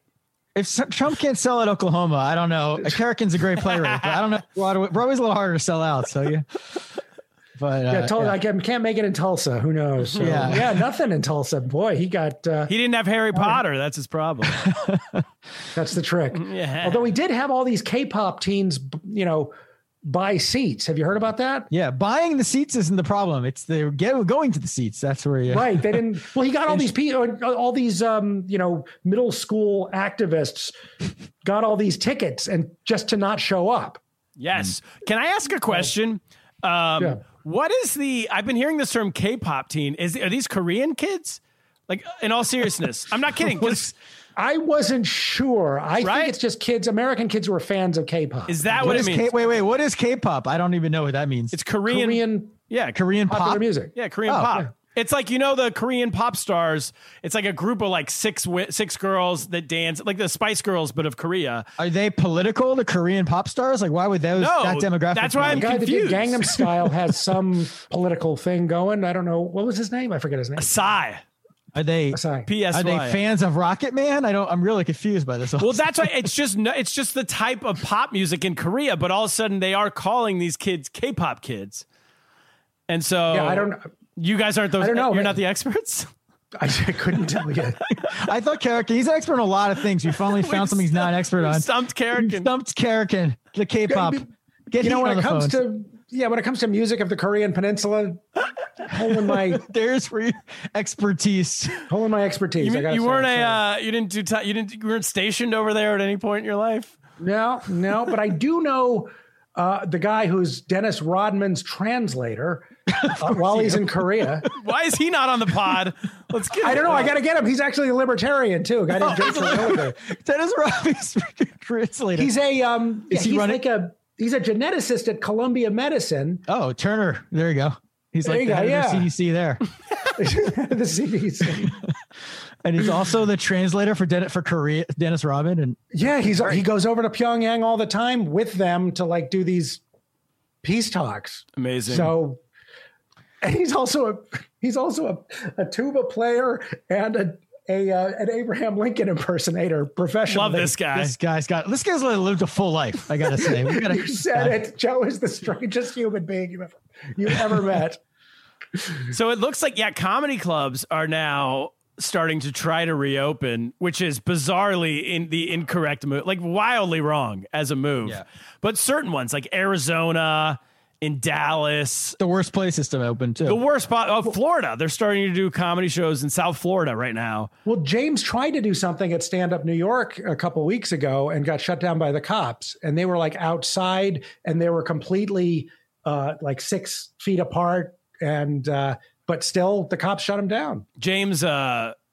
If Trump can't sell at Oklahoma, I don't know. Kerrigan's a great playwright, but I don't know. Broadway's a little harder to sell out. So yeah. But I can't make it in Tulsa. Who knows? So, yeah, nothing in Tulsa. Boy, he got. He didn't have Harry Potter. That's his problem. That's the trick. Yeah. Although he did have all these K-pop teens, you know, buy seats. Have you heard about that? Yeah, buying the seats isn't the problem. It's they're going to the seats. That's where you. Right. They didn't. Well, he got all these people, all these you know, middle school activists got all these tickets and just to not show up. Yes. Can I ask a question? Yeah. What is I've been hearing this term K-pop teen. Are these Korean kids? Like, in all seriousness, I'm not kidding. I wasn't sure. I think it's just kids, American kids who are fans of K-pop. Is that what it means? Wait, what is K-pop? I don't even know what that means. It's Korean. Yeah. Korean pop music. Yeah. Korean pop. Yeah. It's like, you know, the Korean pop stars. It's like a group of like six girls that dance like the Spice Girls, but of Korea. Are they political? The Korean pop stars? Like, why would that demographic? That's why I'm confused. The guy that did Gangnam Style has some political thing going. I don't know. What was his name? I forget his name. Psy. Are they Are they fans of Rocket Man? I'm really confused by this. Also. Well, that's why it's just the type of pop music in Korea, but all of a sudden they are calling these kids K-pop kids. And so yeah, I don't know. You guys aren't those. I don't know. You're not the experts. I couldn't tell you. I thought Kerrigan. He's an expert on a lot of things. You finally found something he's not an expert on. Stumped Kerrigan. The K-pop. Get you know when it comes to when it comes to music of the Korean Peninsula. There's where expertise. Holding my expertise. You weren't stationed over there at any point in your life. No. But I do know the guy who's Dennis Rodman's translator. While he's in Korea. Why is he not on the pod? Let's get I don't know. I got to get him. He's actually a libertarian too. Guy named Jason Miller. Dennis Rodman's translator. He's a he's a geneticist at Columbia Medicine. Oh, Turner. There you go. He's there like the CDC there. The CDC. And he's also the translator for Korea, Dennis Rodman. And yeah, he goes over to Pyongyang all the time with them to like do these peace talks. Amazing. So and he's also a tuba player and an Abraham Lincoln impersonator professional. Love this guy. This guy's lived a full life. I gotta say, you said it. Joe is the strangest human being you've ever met. So it looks like comedy clubs are now starting to try to reopen, which is bizarrely in the incorrect move, like wildly wrong as a move. Yeah. But certain ones like Arizona. In Dallas, the worst places to open too. The worst spot of Florida. They're starting to do comedy shows in South Florida right now. Well, James tried to do something at Stand Up New York a couple weeks ago and got shut down by the cops. And they were like outside, and they were completely like 6 feet apart. And but still, the cops shut him down. James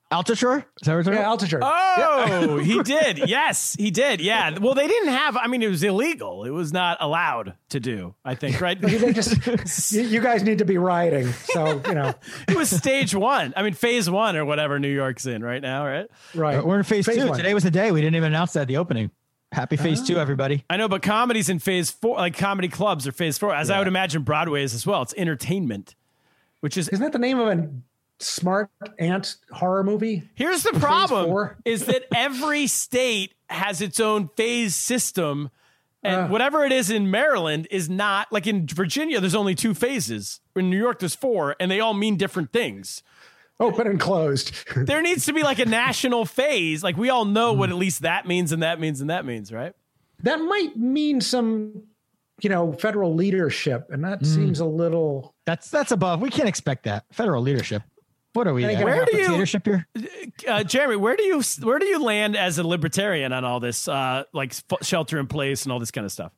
Altucher? Is that what you're talking about? Oh, yeah. He did. Yes, he did. Yeah. Well, they didn't have, it was illegal. It was not allowed to do, I think, right? They just, you guys need to be rioting. So, you know. It was stage one. Phase one or whatever New York's in right now, right? Right. We're in phase two. One. Today was the day. We didn't even announce that at the opening. Happy phase two, everybody. I know, but comedy's in phase four, like comedy clubs are phase four, as I would imagine Broadway is as well. It's entertainment, which is. Isn't that the name of a smart ant horror movie? Here's the problem is that every state has its own phase system, and whatever it is in Maryland is not like in Virginia. There's only 2 phases. In New York, there's 4, and they all mean different things. Open and closed. There needs to be like a national phase. Like we all know what at least that means and that means and that means, right? That might mean some, you know, federal leadership, and that seems a little that's above. We can't expect that federal leadership. What are we? Where do you, leadership here? Jeremy? Where do you land as a libertarian on all this, like shelter in place and all this kind of stuff?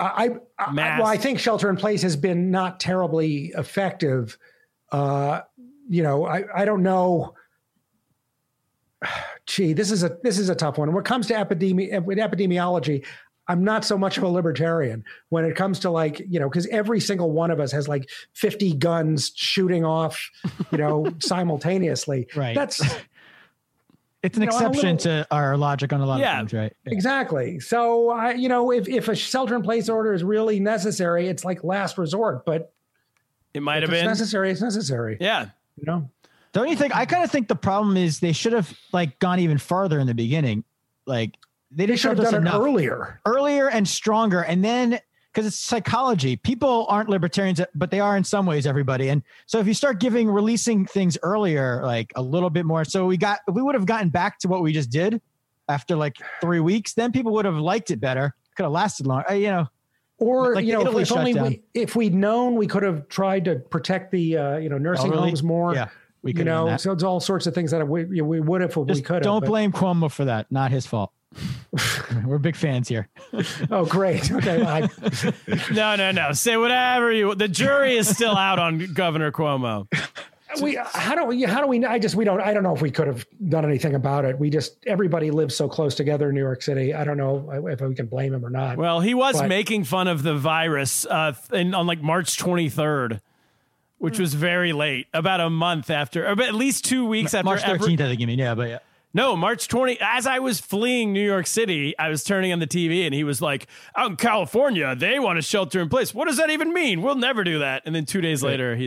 I think shelter in place has been not terribly effective. I don't know. Gee, this is a tough one. When it comes to epidemiology, I'm not so much of a libertarian when it comes to because every single one of us has 50 guns shooting off, simultaneously. Right. It's an exception to our logic on a lot of things, right? Yeah. Exactly. So, if a shelter-in-place order is really necessary, it's last resort. But it might have been necessary. It's necessary. Yeah. Don't you think? I kind of think the problem is they should have gone even farther in the beginning. They should have done it earlier and stronger, and then. Because it's psychology. People aren't libertarians, but they are in some ways, everybody. And so if you start releasing things earlier, a little bit more. So we would have gotten back to what we just did after 3 weeks, then people would have liked it better. Could have lasted longer, Or, if we'd known, we could have tried to protect the, nursing homes more. Yeah, we could have done that. So it's all sorts of things that we would have, we could have. Don't blame Cuomo for that. Not his fault. We're big fans here. Oh, great. Okay. Well, No. Say whatever you want. The jury is still out on Governor Cuomo. How do we? I don't know if we could have done anything about it. Everybody lives so close together in New York City. I don't know if we can blame him or not. Well, he was making fun of the virus on March 23rd. Which was very late, about a month after, or at least 2 weeks after. March 13th, I think you mean, yeah, but yeah. No, March 20. As I was fleeing New York City, I was turning on the TV and he was like, out in California, they want to shelter in place. What does that even mean? We'll never do that. And then 2 days later, New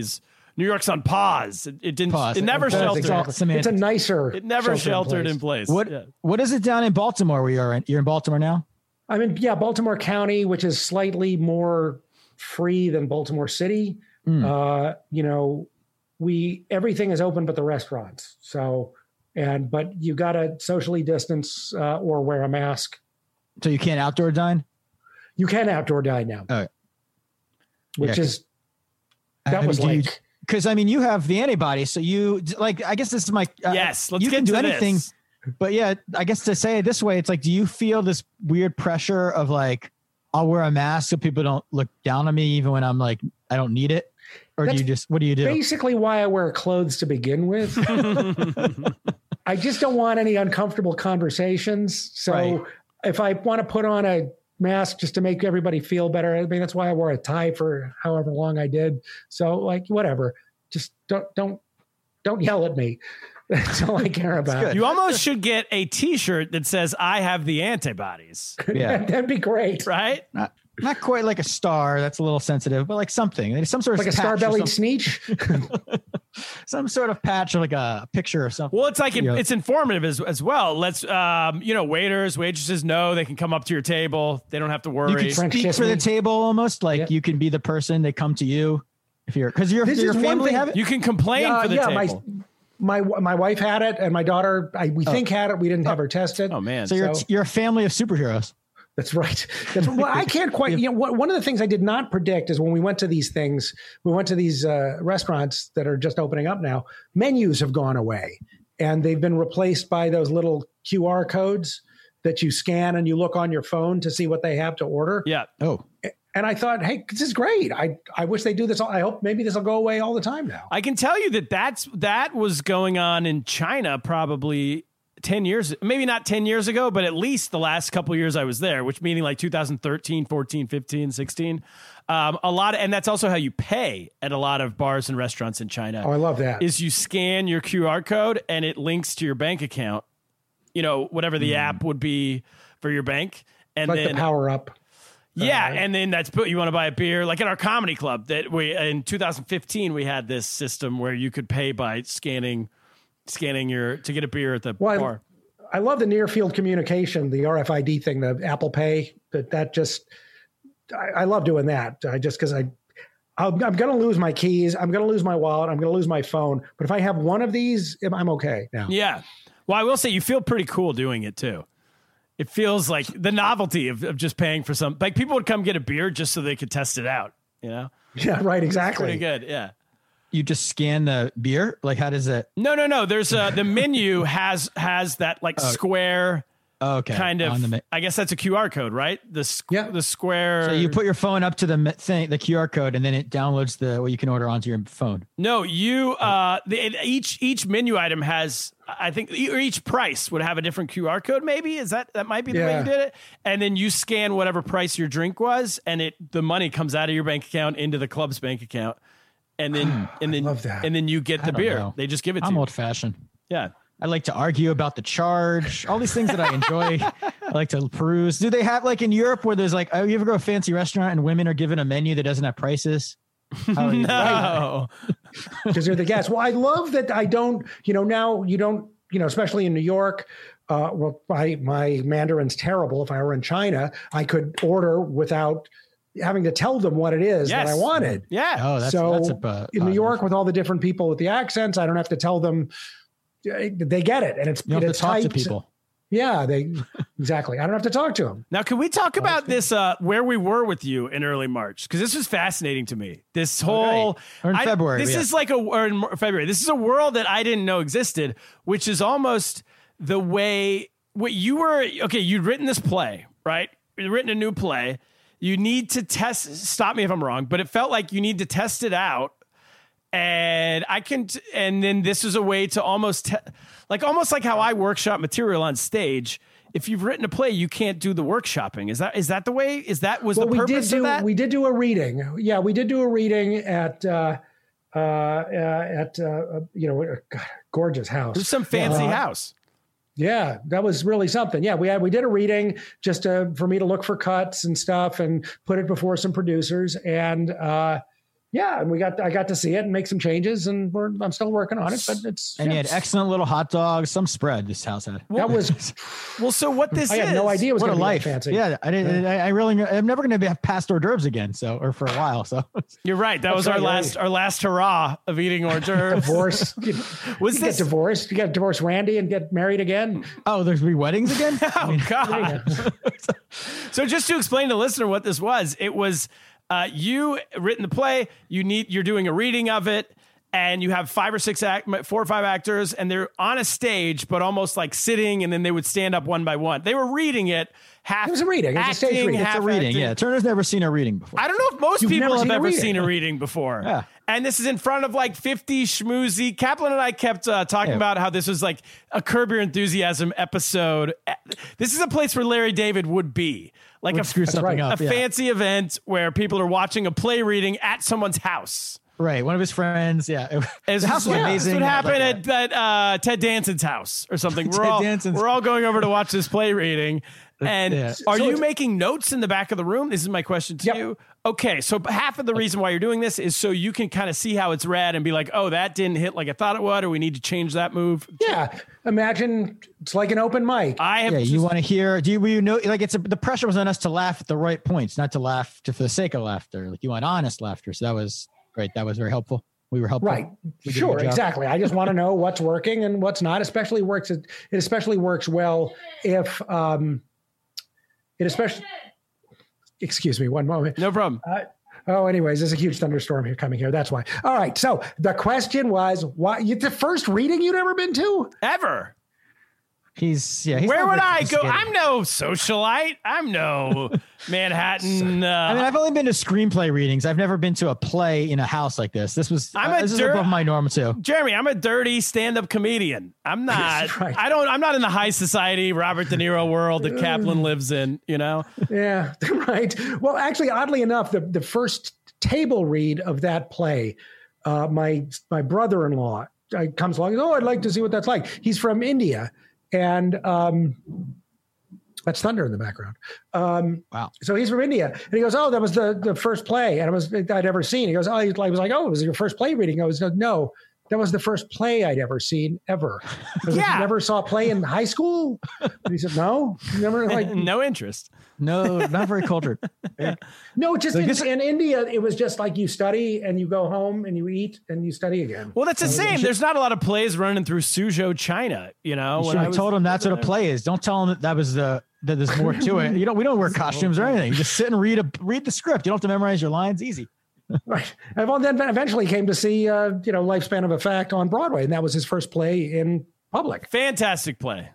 York's on pause. It never sheltered. Exactly. It's a nicer. It never sheltered in place. What is it down in Baltimore where you're in? You're in Baltimore now? I'm in Baltimore County, which is slightly more free than Baltimore City. Everything is open, but the restaurants. So. But you got to socially distance or wear a mask. So you can't outdoor dine? You can outdoor dine now. Oh, yeah. Which is, that was because you have the antibodies. So you I guess this is my, yes, let's you get can do anything, this. But yeah, I guess to say it this way, it's do you feel this weird pressure of I'll wear a mask so people don't look down on me even when I'm I don't need it? Or do you what do you do? Basically why I wear clothes to begin with. I just don't want any uncomfortable conversations. So if I want to put on a mask just to make everybody feel better, that's why I wore a tie for however long I did. So whatever, just don't yell at me. That's all I care about. You almost should get a t-shirt that says I have the antibodies. Yeah. That'd be great. Right? Not quite like a star. That's a little sensitive, but something, some sort of a star-bellied sneech, some sort of patch or a picture or something. Well, it's it's informative as well. Let's, waiters, waitresses know they can come up to your table. They don't have to worry. You can speak for the table almost you can be the person they come to you if you're because your family have it. You can complain for the table. My wife had it and my daughter, we think had it. We didn't have her tested. Oh man! So you're a family of superheroes. That's right. I can't quite, one of the things I did not predict is when we went to these things, restaurants that are just opening up now, menus have gone away and they've been replaced by those little QR codes that you scan and you look on your phone to see what they have to order. Yeah. Oh. And I thought, hey, this is great. I wish they do this. I hope maybe this will go away all the time now. I can tell you that was going on in China probably 10 years, maybe not 10 years ago, but at least the last couple of years I was there, which meaning 2013, 14, 15, 16, and that's also how you pay at a lot of bars and restaurants in China. Oh, I love that. Is you scan your QR code and it links to your bank account, whatever the app would be for your bank. And then the Power Up. Yeah. And then that's, you want to buy a beer, in our comedy club that in 2015, we had this system where you could pay by scanning to get a beer at the bar. I love the near field communication, the RFID thing, the Apple Pay, I love doing that. I'm going to lose my keys. I'm going to lose my wallet. I'm going to lose my phone. But if I have one of these, I'm okay now. Yeah. Well, I will say you feel pretty cool doing it too. It feels like the novelty of just paying for something. People would come get a beer just so they could test it out, Yeah. Right. Exactly. It's pretty good. Yeah. You just scan the beer? How does it? No. There's the menu has that square Okay. Kind of. I guess that's a QR code, right? The square. So you put your phone up to the thing, the QR code, and then it downloads what you can order onto your phone. No, each menu item has, I think, or each price would have a different QR code. Maybe that might be the way you did it. And then you scan whatever price your drink was, and the money comes out of your bank account into the club's bank account, and then you get the beer. Know. They just give it to you. I'm old fashioned. Yeah. I like to argue about the charge, all these things that I enjoy. I like to peruse. Do they have, like in Europe, where there's like, oh, you ever go to a fancy restaurant and women are given a menu that doesn't have prices? No. Because they're the guests. Well, I love that I don't, now you don't, especially in New York, my Mandarin's terrible. If I were in China, I could order without having to tell them what it is that I wanted. Yeah. Oh, that's in New York with all the different people with the accents, I don't have to tell them. They get it, and it's you don't have to talk to people. Yeah, exactly. I don't have to talk to them. Now, can we talk about this? Where we were with you in early March, because this was fascinating to me. This whole February. This is like in February. This is a world that I didn't know existed, which is almost the way what you were. Okay, you'd written this play, right? You'd written a new play. You need to test. Stop me if I'm wrong, but it felt like you need to test it out. And then this is a way to almost like how I workshop material on stage. If you've written a play, you can't do the workshopping. Is that the way? The purpose of that? We did do a reading. Yeah, we did do a reading at a gorgeous house. It was some fancy house. Yeah, that was really something. Yeah, we did a reading just for me to look for cuts and stuff and put it before some producers and. Yeah, and I got to see it and make some changes, and I'm still working on it. But you had excellent little hot dogs, some spread. This house had So what this is? I had no idea it was going to be life. Fancy. Yeah, I didn't. I really, I'm never going to have past hors d'oeuvres again. So, or for a while. So you're right. That was our last hurrah of eating hors d'oeuvres. Divorce. Get divorced? You got to divorce Randy and get married again? Oh, there's going to be weddings again. God. So just to explain to the listener what this was, it was. You written the play, you're doing a reading of it, and you have 4 or 5 actors, and they're on a stage, but almost like sitting, and then they would stand up one by one. They were reading it. It was a reading. It was a stage reading. It's a reading. Yeah. Turner's never seen a reading before. I don't know if most people have ever seen a reading before. Yeah. And this is in front of like 50 schmoozy. Kaplan and I kept talking about how this was like a Curb Your Enthusiasm episode. This is a place where Larry David would be. Like a fancy event where people are watching a play reading at someone's house. Right. One of his friends. Yeah. His house was amazing. This would happen like at Ted Danson's house or something. We're all going over to watch this play reading. And are you making notes in the back of the room? This is my question to you. Okay. So half of the reason why you're doing this is so you can kind of see how it's read and be like, oh, that didn't hit like I thought it would, or we need to change that move. Yeah. Imagine it's like an open mic. You want to hear, the pressure was on us to laugh at the right points, not to laugh for the sake of laughter. Like you want honest laughter. So that was great. That was very helpful. We were helpful. Right. Sure. Exactly. I just want to know what's working and what's not, especially works well if, excuse me, one moment. No problem. Anyways, there's a huge thunderstorm coming here. That's why. All right. So the question was, why the first reading you'd ever been to? Ever. He's where would I go? I'm no socialite. I'm no Manhattan. I've only been to screenplay readings. I've never been to a play in a house like this. This is above my norm too. Jeremy, I'm a dirty stand-up comedian. I'm not. Right. I'm not in the high society Robert De Niro world that Kaplan lives in. Yeah. Right. Well, actually, oddly enough, the first table read of that play, my brother-in-law comes along. And, I'd like to see what that's like. He's from India. And that's thunder in the background. Wow. So he's from India. And he goes, oh, that was the first play. And I'd ever seen. He goes, oh, I was like, oh, it was your first play reading. I was like, no, that was the first play I'd ever seen ever. You never saw a play in high school? And he said, no, never. Like, no interest. No, not very cultured. Yeah. No, just in India, it was just like you study and you go home and you eat and you study again. Well, that's the same. There's not a lot of plays running through Suzhou, China. I told him that's what a play is. Don't tell him that there's more to it. We don't wear costumes or anything. You just sit and read the script. You don't have to memorize your lines. Easy. Right. And then eventually came to see, Lifespan of a Fact on Broadway. And that was his first play in public. Fantastic play.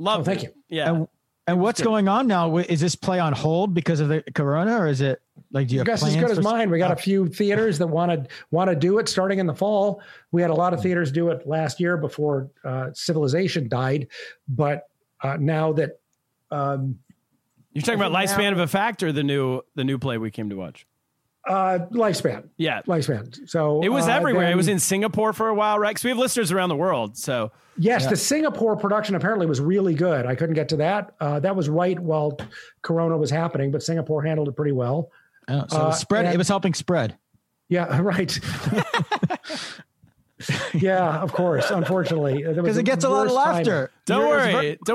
Loved it. Thank you. Yeah. And what's going on now? Is this play on hold because of the corona, or is it like, do you have plans? Guess as good as mine. We got a few theaters that want to do it starting in the fall. We had a lot of theaters do it last year before civilization died, but now that you're talking about Lifespan of a Fact, or the new play we came to watch. Lifespan. Yeah. Lifespan. So it was everywhere. It was in Singapore for a while, right? Because we have listeners around the world. So yes, yeah. The Singapore production apparently was really good. I couldn't get to that. That was right while Corona was happening, but Singapore handled it pretty well. Oh, so it was helping spread. Yeah. Right. Yeah, of course. Unfortunately, because it gets a lot of laughter. Don't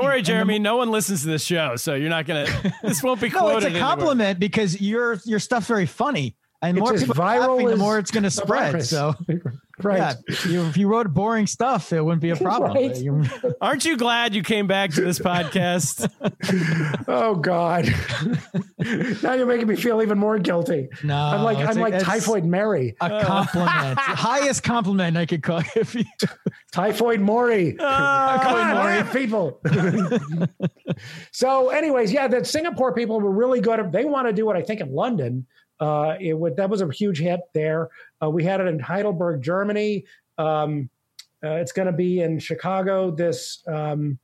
worry, Jeremy. No one listens to this show, so you're not gonna. This won't be quoted. No, it's a compliment anywhere. Because your stuff's very funny, and more people are laughing, the more it's gonna spread. Virus. So, right? Yeah, if you wrote boring stuff, it wouldn't be a problem. Right? Aren't you glad you came back to this podcast? Oh God! Now you're making me feel even more guilty. No, I'm like Typhoid Mary. A compliment, highest compliment I could call it. Typhoid Maury. People. So, anyways, yeah, the Singapore people were really good. They want to do it. I think in London, that was a huge hit there. We had it in Heidelberg, Germany. It's going to be in Chicago this autumn.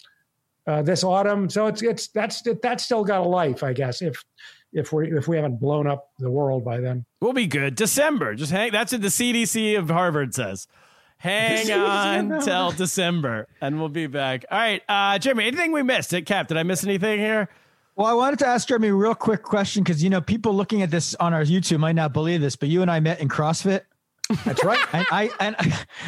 So that's still got a life, I guess. If we haven't blown up the world by then, we'll be good. December, just hang. That's what the CDC of Harvard says. Hang on till December, and we'll be back. All right, Jeremy. Anything we missed? Cap, did I miss anything here? Well, I wanted to ask Jeremy a real quick question because, people looking at this on our YouTube might not believe this, but you and I met in CrossFit. That's right.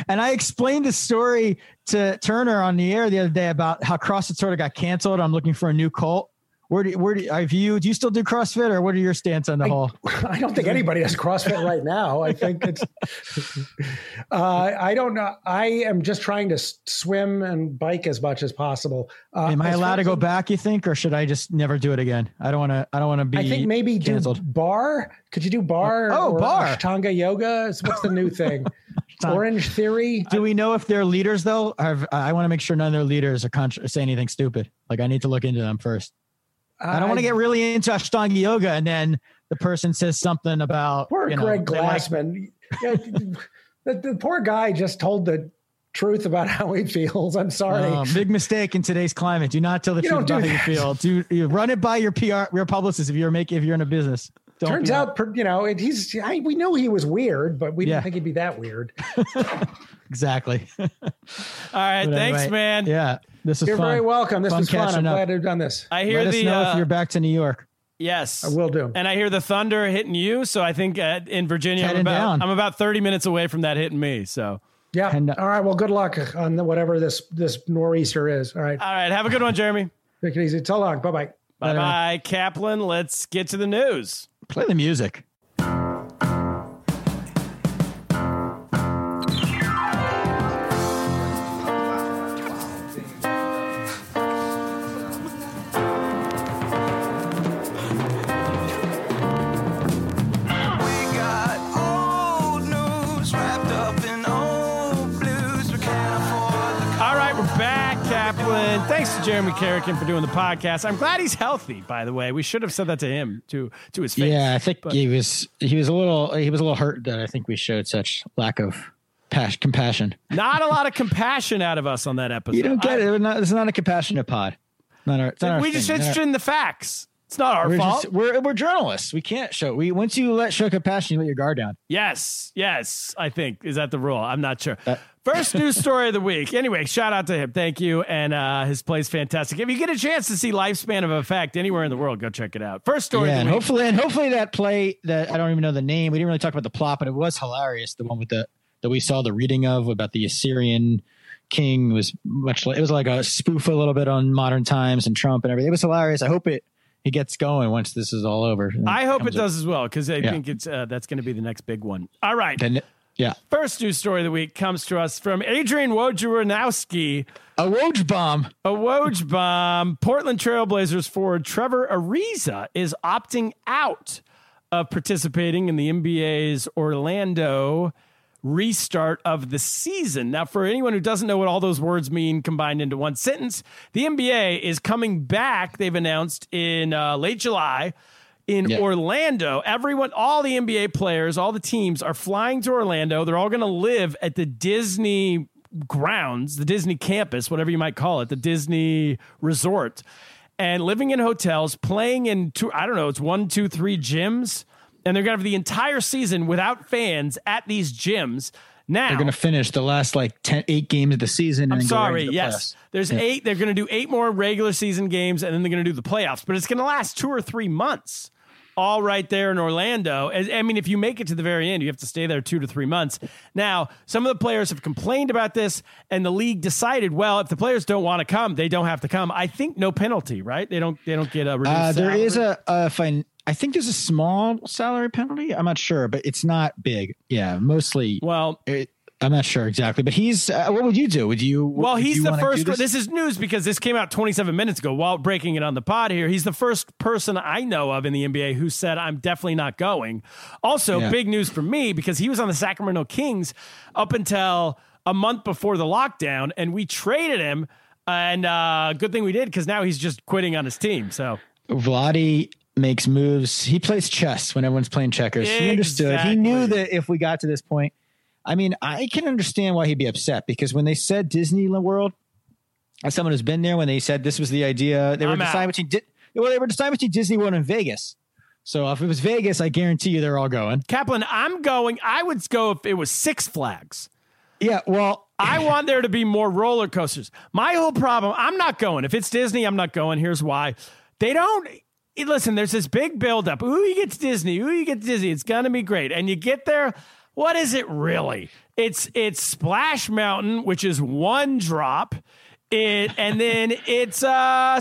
And I explained the story to Turner on the air the other day about how CrossFit sort of got canceled. I'm looking for a new cult. Do you still do CrossFit, or what are your stance on the whole? I don't think anybody does CrossFit right now. I think it's, I don't know. I am just trying to swim and bike as much as possible. Am I allowed to go back, you think, or should I just never do it again? I don't want to be. I think maybe canceled. Do bar. Could you do bar? Or bar. Ashtanga yoga. What's the new thing? Orange Theory. Do we know if they're leaders though? I want to make sure none of their leaders are say anything stupid. Like, I need to look into them first. I don't want to get really into Ashtanga yoga, and then the person says something about poor Greg Glassman. The poor guy just told the truth about how he feels. I'm sorry. Big mistake in today's climate. Do not tell the truth about how you feel. You run it by your PR, your publicist, if you're in a business. Turns out, we knew he was weird, but we didn't think he'd be that weird. Exactly. All right. Thanks, man. Yeah. This is fun. You're very welcome. This was fun. I'm glad I've done this. Let us know if you're back to New York. Yes. I will do. And I hear the thunder hitting you. So I think in Virginia, I'm about 30 minutes away from that hitting me. So yeah. All right. Well, good luck on whatever this nor'easter is. All right. All right. Have a good one, Jeremy. Take it easy. So long. Bye-bye. Bye-bye, Kaplan. Let's get to the news. Play the music. Thanks to Jeremy Kerrigan for doing the podcast. I'm glad he's healthy, by the way. We should have said that to him, to his face. Yeah, I think he was a little hurt that I think we showed such lack of compassion. Not a lot of compassion out of us on that episode. You don't get it. It's not a compassionate pod. It's not our thing. The facts. It's not our fault. We're journalists. We can't show. Once you show compassion, you let your guard down. Yes, I think. Is that the rule? I'm not sure. First news story of the week. Anyway, shout out to him. Thank you. And his play's fantastic. If you get a chance to see Lifespan of a Fact anywhere in the world, go check it out. First story of the week. Hopefully that play that I don't even know the name. We didn't really talk about the plot, but it was hilarious. The one with that we saw the reading of about the Assyrian king was like a spoof a little bit on modern times and Trump and everything. It was hilarious. I hope he gets going once this is all over. I hope it does as well, because I think it's that's going to be the next big one. All right. Yeah. First news story of the week comes to us from Adrian Wojnarowski. A Woj bomb. Portland Trail Blazers forward Trevor Ariza is opting out of participating in the NBA's Orlando restart of the season. Now, for anyone who doesn't know what all those words mean combined into one sentence, the NBA is coming back. They've announced in late July in Orlando. Everyone, all the NBA players, all the teams are flying to Orlando. They're all going to live at the Disney grounds, the Disney campus, whatever you might call it, the Disney resort, and living in hotels, playing in it's 1, 2, 3 gyms. And they're going to have the entire season without fans at these gyms. Now they're going to finish the last 8 games of the season. And Yes, there's 8. They're going to do 8 more regular season games, and then they're going to do the playoffs. But it's going to last 2 or 3 months, all right there in Orlando. I mean, if you make it to the very end, you have to stay there 2 to 3 months. Now, some of the players have complained about this, and the league decided, well, if the players don't want to come, they don't have to come. I think no penalty, right? They don't get a reduced salary. There is a fine. I think there's a small salary penalty. I'm not sure, but it's not big. Yeah, mostly. Well, I'm not sure exactly, but he's what would you do? Would you? Well, he's the first. This is news because this came out 27 minutes ago while breaking it on the pod here. He's the first person I know of in the NBA who said, I'm definitely not going. Also, big news for me because he was on the Sacramento Kings up until a month before the lockdown, and we traded him. And good thing we did because now he's just quitting on his team. So Vladdy makes moves. He plays chess when everyone's playing checkers. Exactly. He understood. He knew that if we got to this point, I mean, I can understand why he'd be upset because when they said Disneyland World, as someone who's been there, when they said this was the idea, they were deciding between Disney World and Vegas. So if it was Vegas, I guarantee you they're all going. Kaplan, I'm going. I would go if it was Six Flags. Yeah, well, I want there to be more roller coasters. My whole problem, I'm not going. If it's Disney, I'm not going. Here's why. Listen, there's this big buildup. Ooh, you get to Disney. It's going to be great. And you get there. What is it really? It's Splash Mountain, which is one drop. And then it's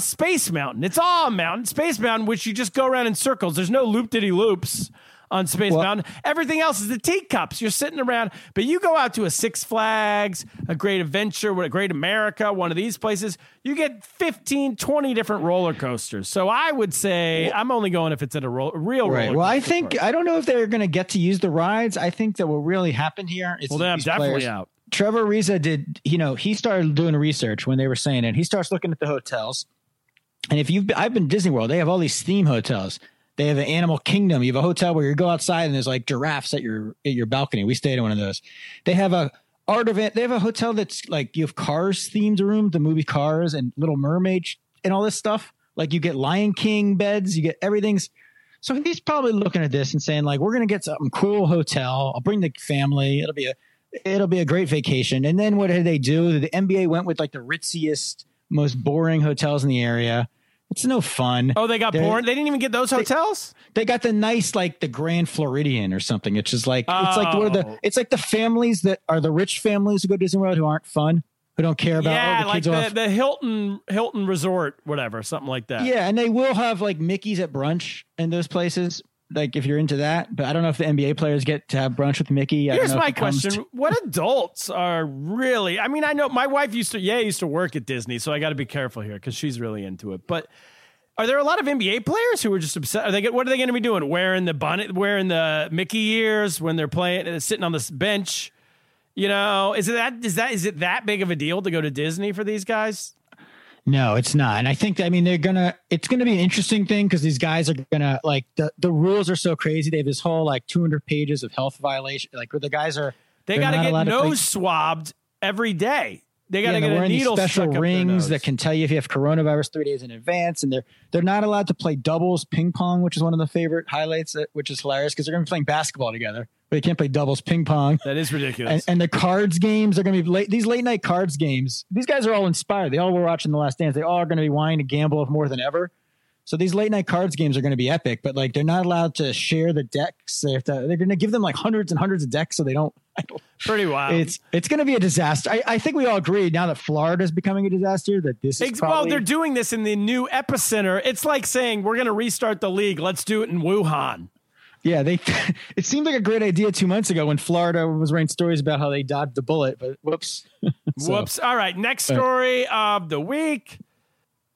Space Mountain. It's all mountain. Space Mountain, which you just go around in circles. There's no loop-diddy-loops on Space Mountain. Everything else is the teacups. You're sitting around. But you go out to a Six Flags, a Great Adventure, a Great America, one of these places, you get 15, 20 different roller coasters. So I would say I'm only going if it's at a real roller coaster. Well, I think I don't know if they're going to get to use the rides. I think that what really happened here is then I'm definitely out. Trevor Ariza he started doing research when they were saying it. He starts looking at the hotels. And I've been to Disney World, they have all these theme hotels. They have an animal kingdom. You have a hotel where you go outside and there's giraffes at your balcony. We stayed in one of those. They have they have a hotel that's you have Cars themed room, the movie Cars and Little Mermaid and all this stuff. You get Lion King beds, you get everything's. So he's probably looking at this and saying we're going to get something cool hotel. I'll bring the family. It'll be a great vacation. And then what did they do? The NBA went with the ritziest, most boring hotels in the area. It's no fun. Oh, they got bored. They didn't even get those hotels. They got the nice, the Grand Floridian or something. It's just the families that are the rich families who go to Disney World who aren't fun, who don't care about the kids the Hilton Resort, whatever, something like that. Yeah, and they will have Mickey's at brunch in those places. If you're into that, but I don't know if the NBA players get to have brunch with Mickey. Here's my question. What adults are really, I know my wife used to work at Disney. So I got to be careful here because she's really into it. But are there a lot of NBA players who are just upset? What are they going to be doing? Wearing the bonnet, wearing the Mickey ears when they're playing, sitting on this bench, is it that big of a deal to go to Disney for these guys? No, it's not. And I think, it's going to be an interesting thing because these guys are going to, the rules are so crazy. They have this whole 200 pages of health violation. Where the guys are, they got to get nose swabbed every day. They got to get a needle special stuck rings up that can tell you if you have coronavirus 3 days in advance. And they're not allowed to play doubles ping pong, which is one of the favorite highlights, which is hilarious because they're going to be playing basketball together, but they can't play doubles ping pong. That is ridiculous. And the cards games are going to be late. These late night cards games, these guys are all inspired. They all were watching The Last Dance. They all are going to be wanting to gamble more than ever. So these late night cards games are going to be epic, but they're not allowed to share the decks. They're going to give them hundreds and hundreds of decks. So they don't. Pretty wild. It's going to be a disaster. I think we all agree now that Florida is becoming a disaster that this is probably... Well, they're doing this in the new epicenter. It's like saying we're going to restart the league. Let's do it in Wuhan. Yeah, it seemed like a great idea 2 months ago when Florida was writing stories about how they dodged the bullet, but whoops. Whoops. All right. Next story of the week.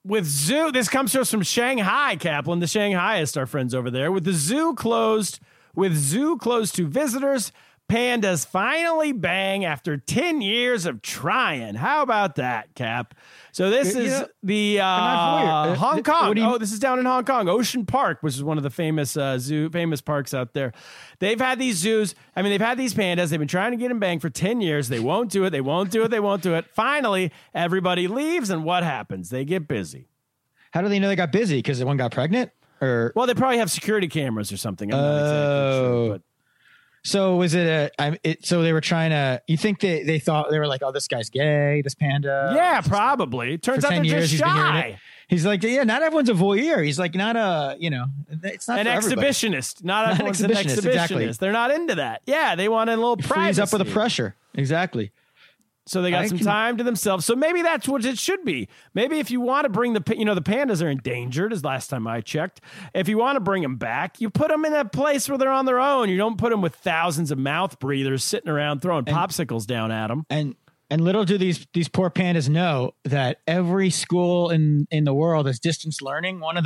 With zoo, this comes to us from Shanghai, Kaplan, the Shanghaiist, our friends over there. With zoo closed to visitors, Pandas finally bang after 10 years of trying. How about that, Cap? So this is the Hong Kong. This is down in Hong Kong. Ocean Park, which is one of the famous famous parks out there. They've had these zoos. I mean, they've had these pandas. They've been trying to get them banged for 10 years. They won't do it. They won't do it. They won't do it. Finally, everybody leaves. And what happens? They get busy. How do they know they got busy? Because one got pregnant? Well, they probably have security cameras or something. I'm not exactly sure, but. So was it so they were trying to, you think they thought they were like, oh, this guy's gay, this panda. Yeah, probably. It turns out they're just shy. He's like, yeah, not everyone's a voyeur. He's like, not a, it's not an exhibitionist. Not everyone's an exhibitionist. Exactly. They're not into that. Yeah. They want a little privacy. Frees up with the pressure. Exactly. So they got some time to themselves. So maybe that's what it should be. Maybe if you want to bring the pandas are endangered, as last time I checked. If you want to bring them back, you put them in a place where they're on their own. You don't put them with thousands of mouth breathers sitting around throwing popsicles down at them. And little do these poor pandas know that every school in the world is distance learning. One of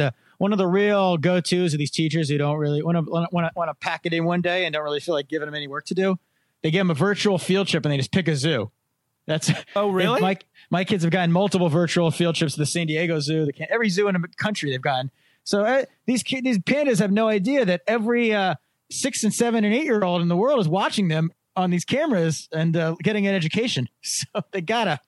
the real go-tos of these teachers who don't really want to pack it in one day and don't really feel like giving them any work to do. They give them a virtual field trip and they just pick a zoo. Oh, really? My kids have gotten multiple virtual field trips to the San Diego Zoo. Every zoo in the country they've gotten. So these pandas have no idea that every 6 and 7 and 8 year old in the world is watching them on these cameras and getting an education. So they gotta.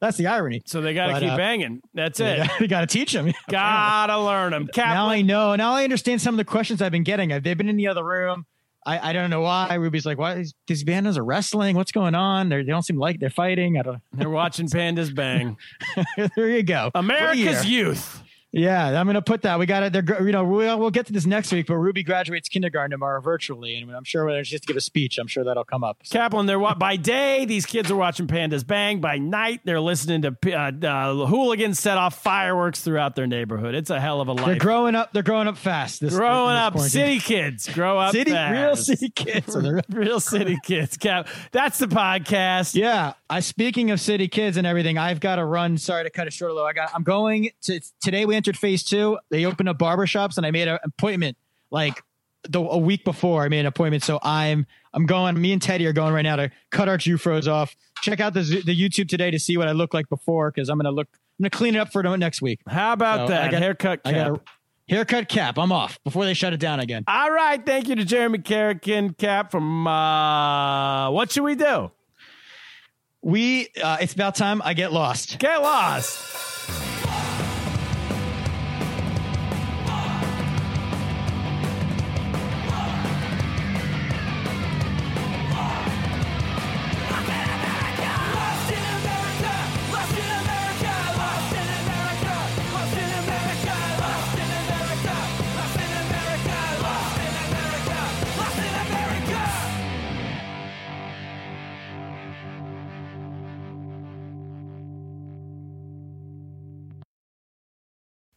That's the irony. So they gotta keep banging. That's it. They gotta teach them. Gotta learn them. Kaplan. Now I know. Now I understand some of the questions I've been getting. They've been in the other room. I don't know why. Ruby's like, why these pandas are wrestling? What's going on? They don't seem like they're fighting. I don't. They're watching pandas bang. There you go. America's youth. Yeah, I'm going to put that. We got it. We'll get to this next week, but Ruby graduates kindergarten tomorrow virtually, and I'm sure when she has to give a speech, I'm sure that'll come up. So. Kaplan, by day, these kids are watching pandas bang. By night, they're listening to hooligans set off fireworks throughout their neighborhood. It's a hell of a life. They're growing up. They're growing up fast. City kids grow up. Real city kids. Real city kids. Cap, that's the podcast. Yeah. Speaking of city kids and everything, I've got to run. Sorry to cut it short. I'm going to today. We entered phase 2. They opened up barbershops and I made an appointment a week before I made an appointment. So I'm going, me and Teddy are going right now to cut our Jufros off. Check out the YouTube today to see what I look like before. Cause I'm going to clean it up for next week. How about that? Haircut Cap. I'm off before they shut it down again. All right. Thank you to Jeremy Kerrigan, Cap from, What Should We Do? It's about time I get lost. Get lost.